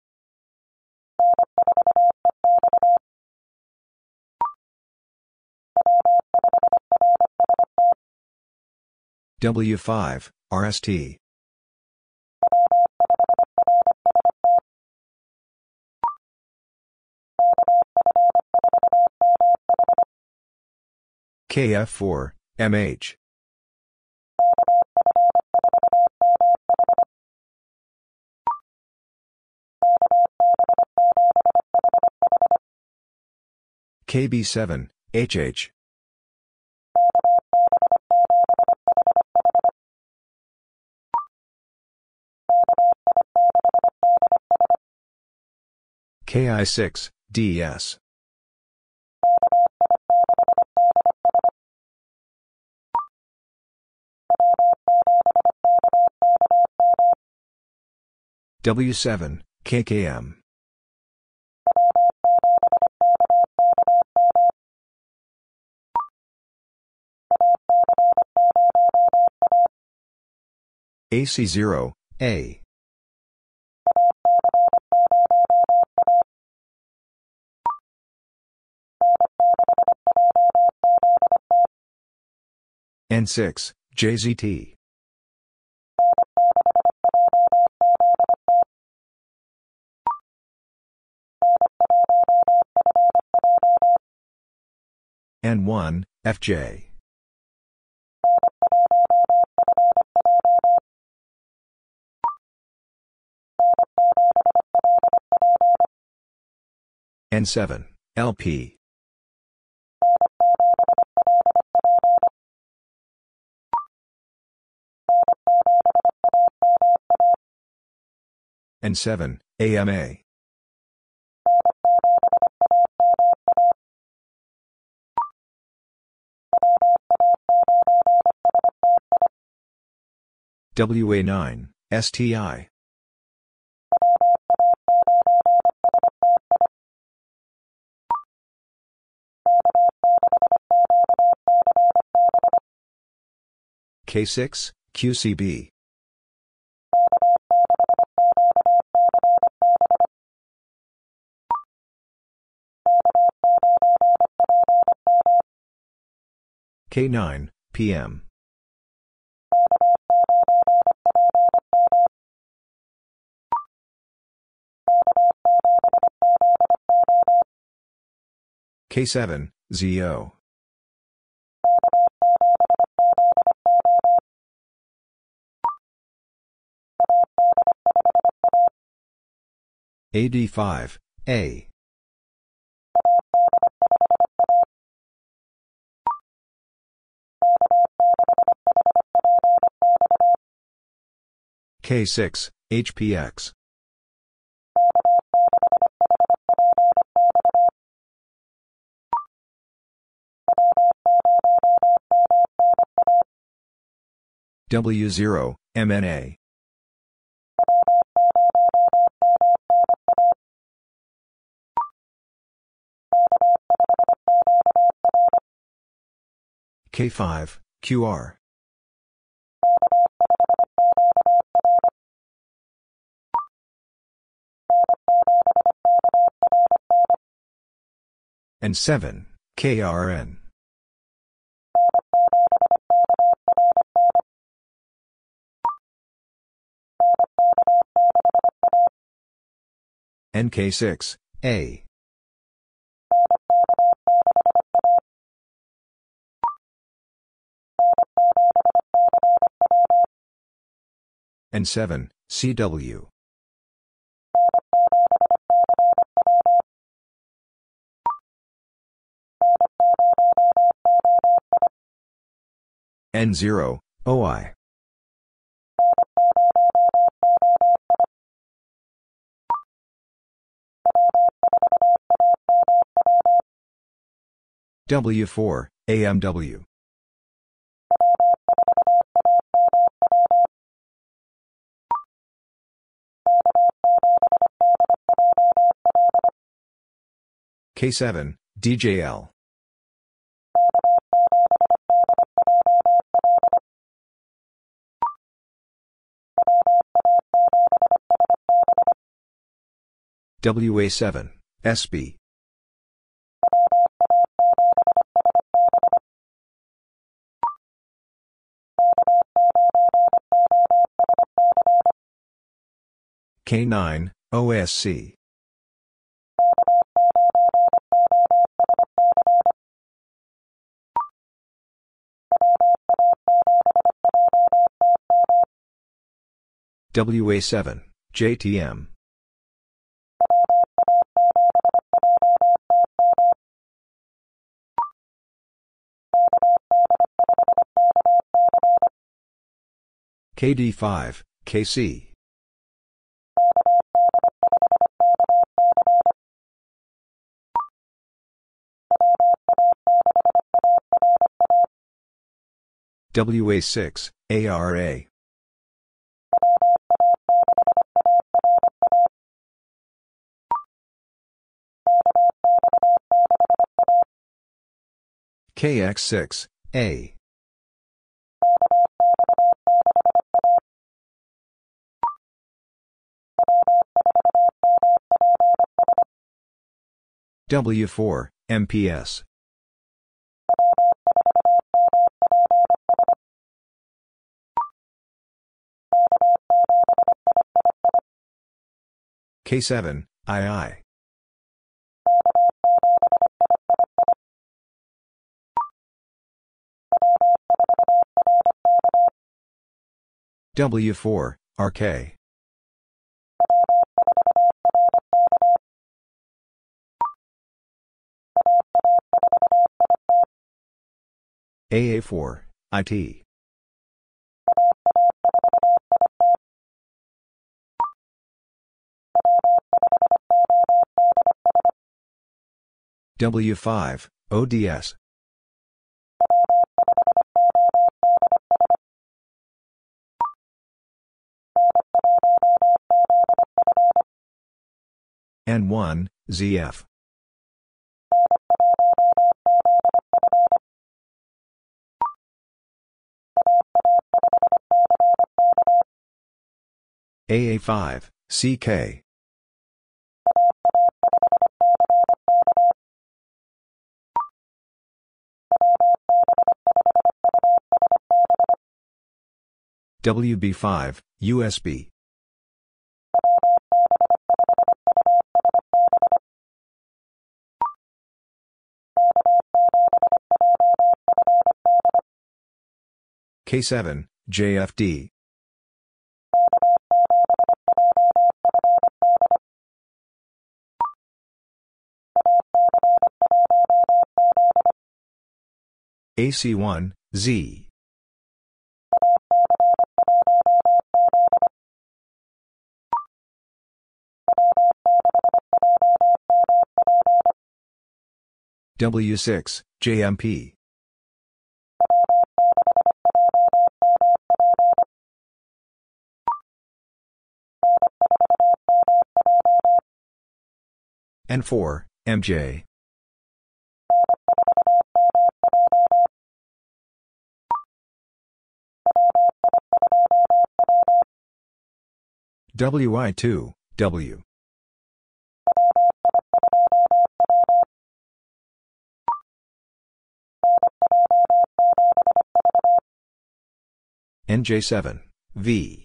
W five, R S T. K F four, M H. K B seven, H H. K I six, D S. W seven, K K M. A C zero, A. N six, J Z T. N one, F J. N seven, L P. and seven, A M A. W A nine, S T I. K six, Q C B. K nine, P M. K seven, Z O. A D five, A. K six, H P X. W zero, M N A. K five, Q R. And seven, K R N. N K six, A. And seven, C W. N zero, O I. W four, A M W. K seven, D J L. W A seven, S B. K nine, O S C. W A seven, J T M. K D five, K C. W A six, A R A. K X six, A. W four, M P S. K seven, two. W four, R K. A A four, I T. W five, O D S. N one, Z F. A A five, C K. W B five, U S B. K seven, J F D. A C one, Z. W six, J M P. N four, M J. W I two, W. N J seven, V.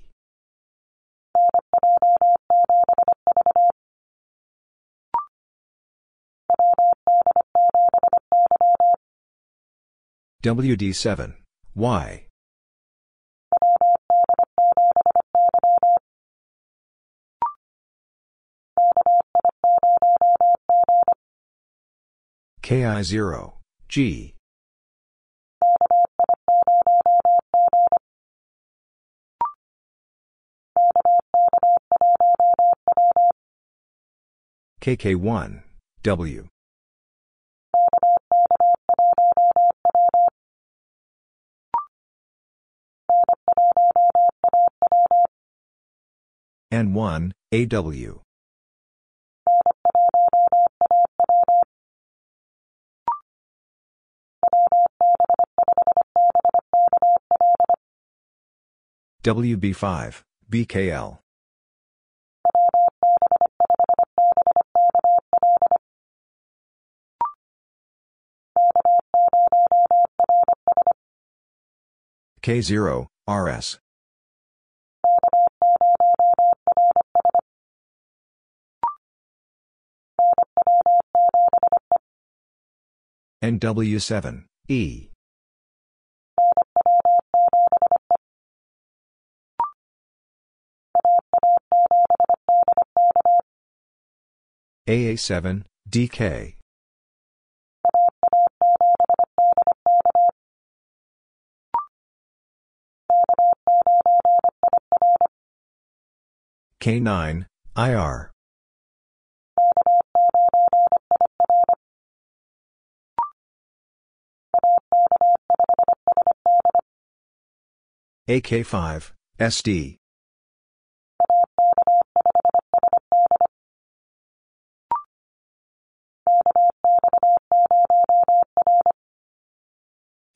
W D seven, Y. K I zero, G. K K one, W. N one, A W. W B five, B K L. K zero, R S. N W seven, E. A A seven, D K. K nine, I R. A K five, S D.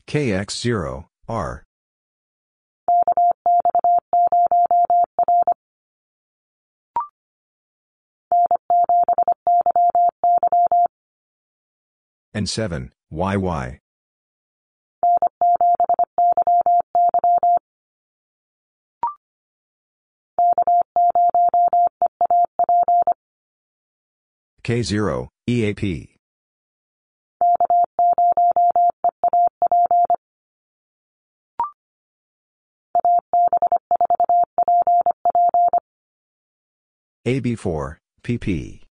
K X zero, R. N seven, Y Y. K zero, E A P. A B four, P P.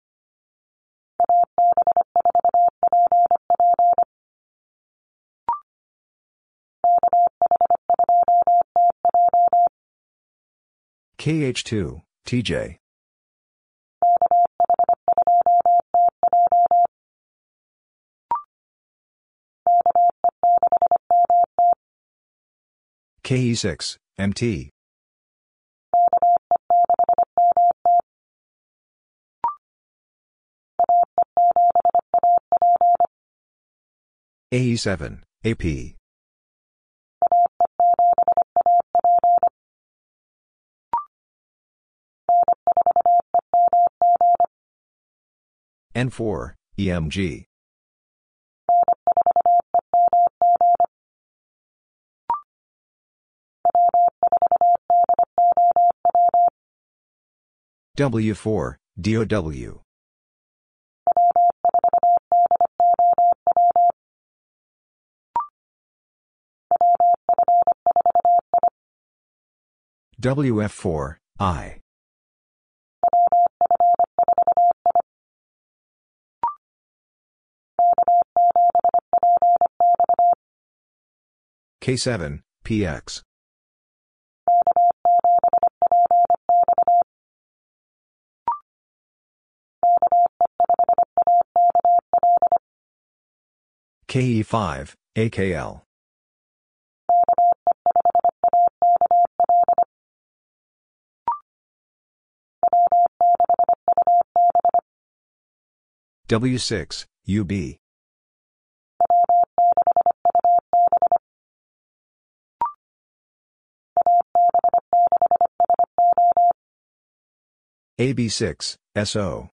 K H two, T J. K E six, M T. A E seven, A P. N four, E M G. W four, D O W. W F four, I. K seven, P X. K E five, A K L. W six, U B. A B six, S O.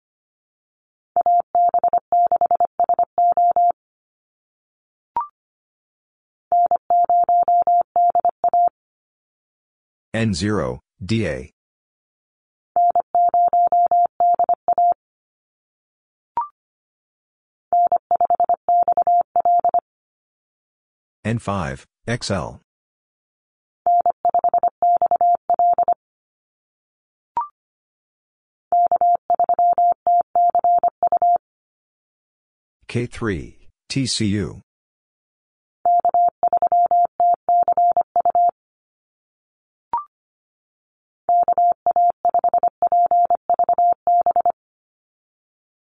N zero, D A. N five, X L. K three, T C U.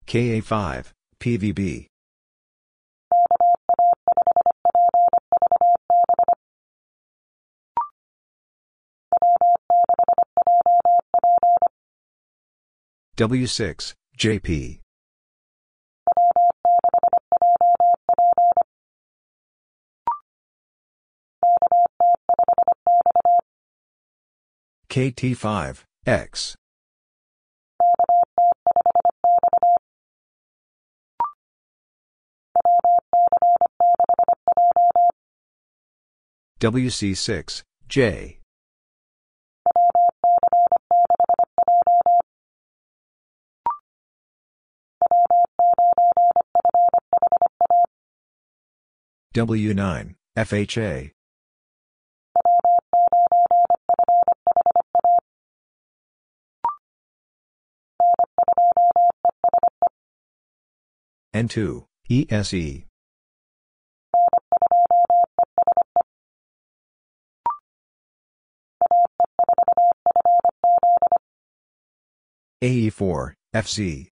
K A five, P V B. W six, J P. K T five, X. W C six, J. W nine, F H A. N two, E S E. A E four, F C.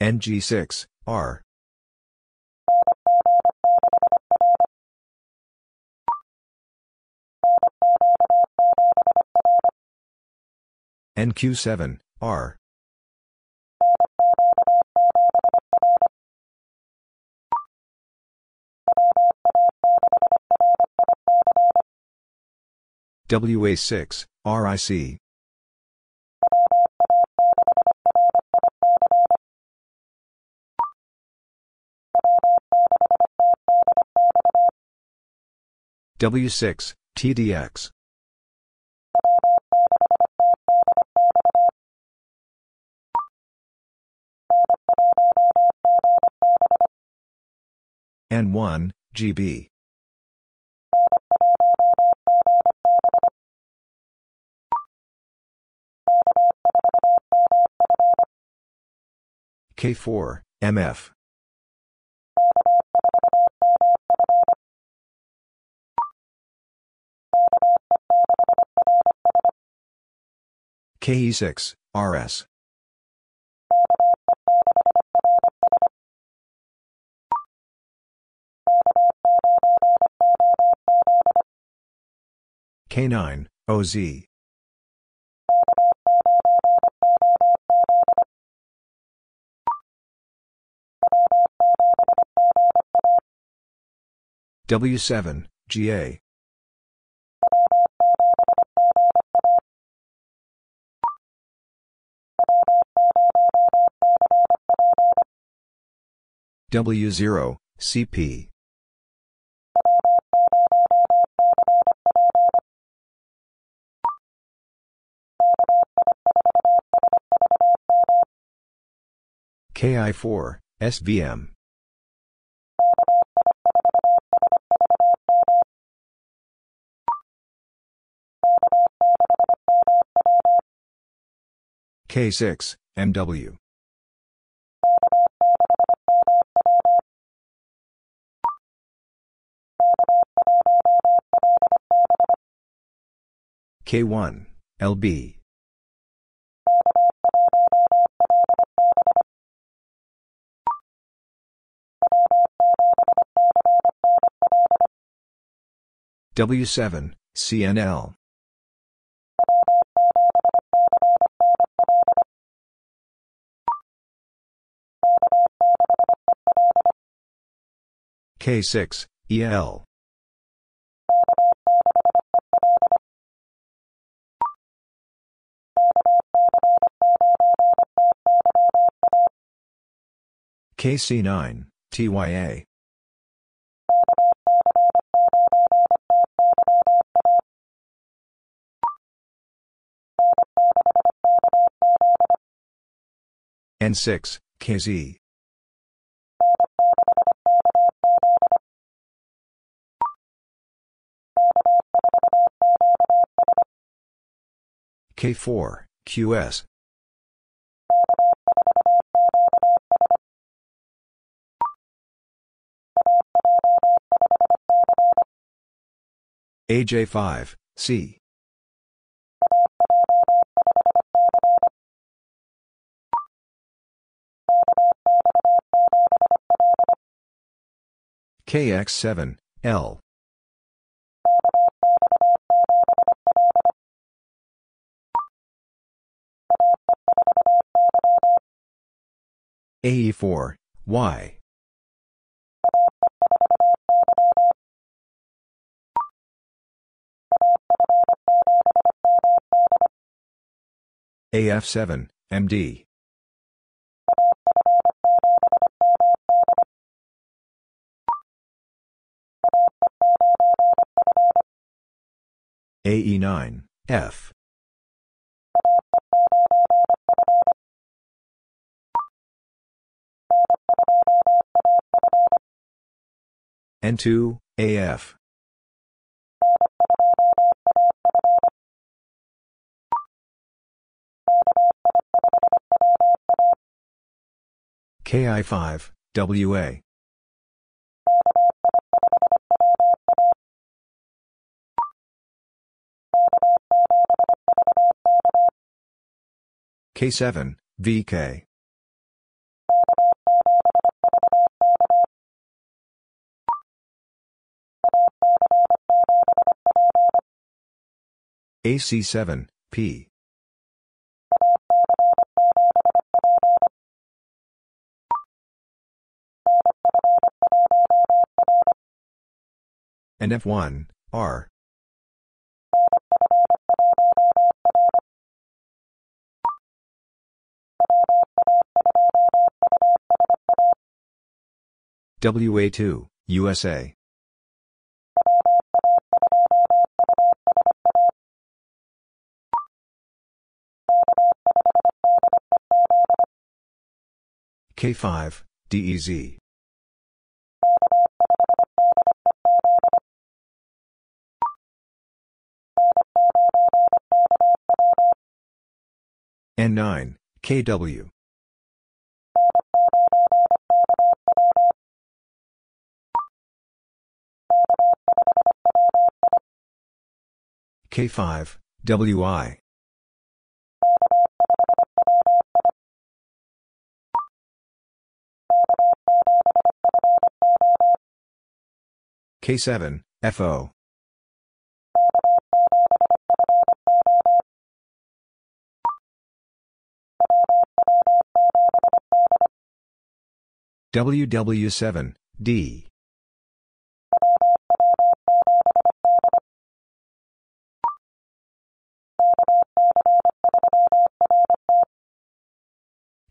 N G six, R. N Q seven, R. W A six, R I C. W six, T D X. N one, G B. K four, M F. K E six, R S. K nine, O Z. W seven, G A. W zero, C P. K I four, S V M. K six, M W. K one, L B. W seven, C N L. K six, E L. K C nine, T Y A. N six, K Z. K four, Q S. A J five, C. K X seven, L. A E four, Y. A F seven, M D. A E nine, F. N two, A F. K I five, W A. K seven, V K. A C seven, P. And F one, R. W A two, U S A. K five, D E Z. N nine, K W. K five, W I. K seven, F O. W W seven, D.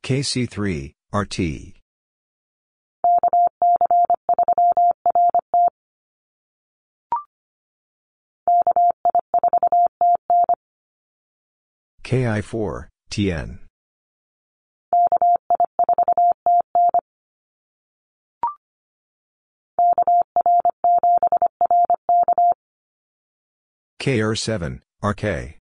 K C three, R T. K I four, T N. K R seven, R K.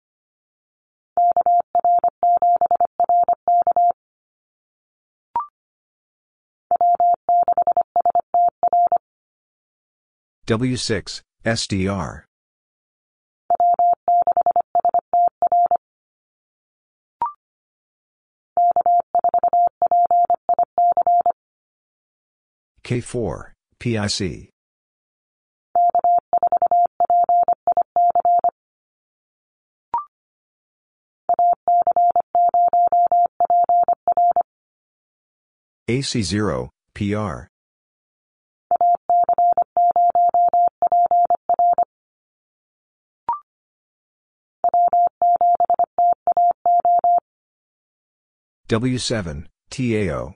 W six, S D R. K four, P I C. A C zero, P R. W seven, T A O.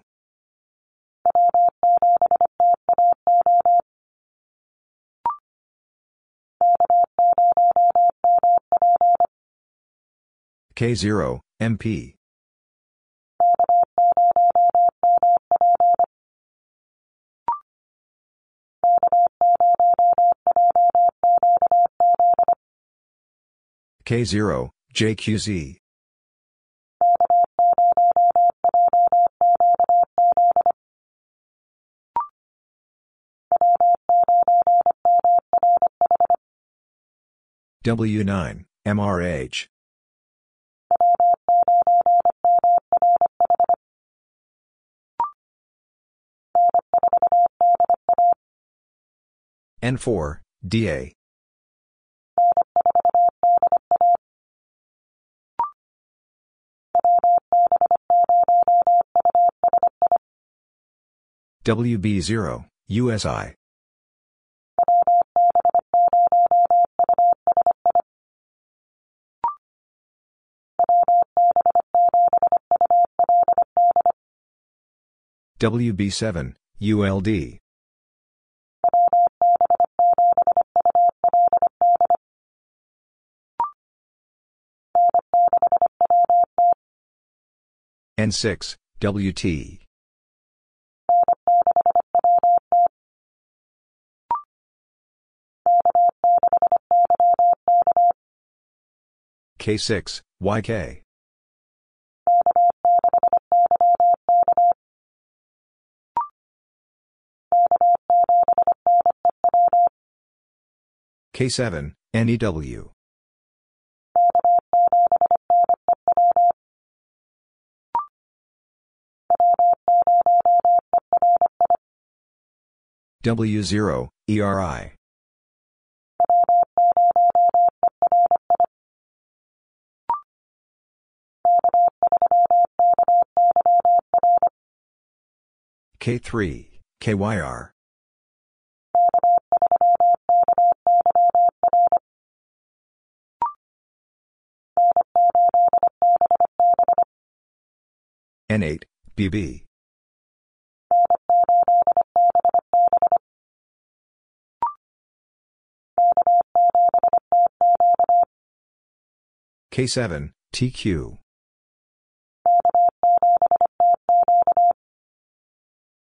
K zero, M P. K zero, J Q Z. W nine, M R H. N four, D A. W B zero, U S I. W B seven, U L D. N six, W T. K six, Y K. K seven, N E W. W zero, E R I. K three, K Y R. N eight, B B. K seven, T Q.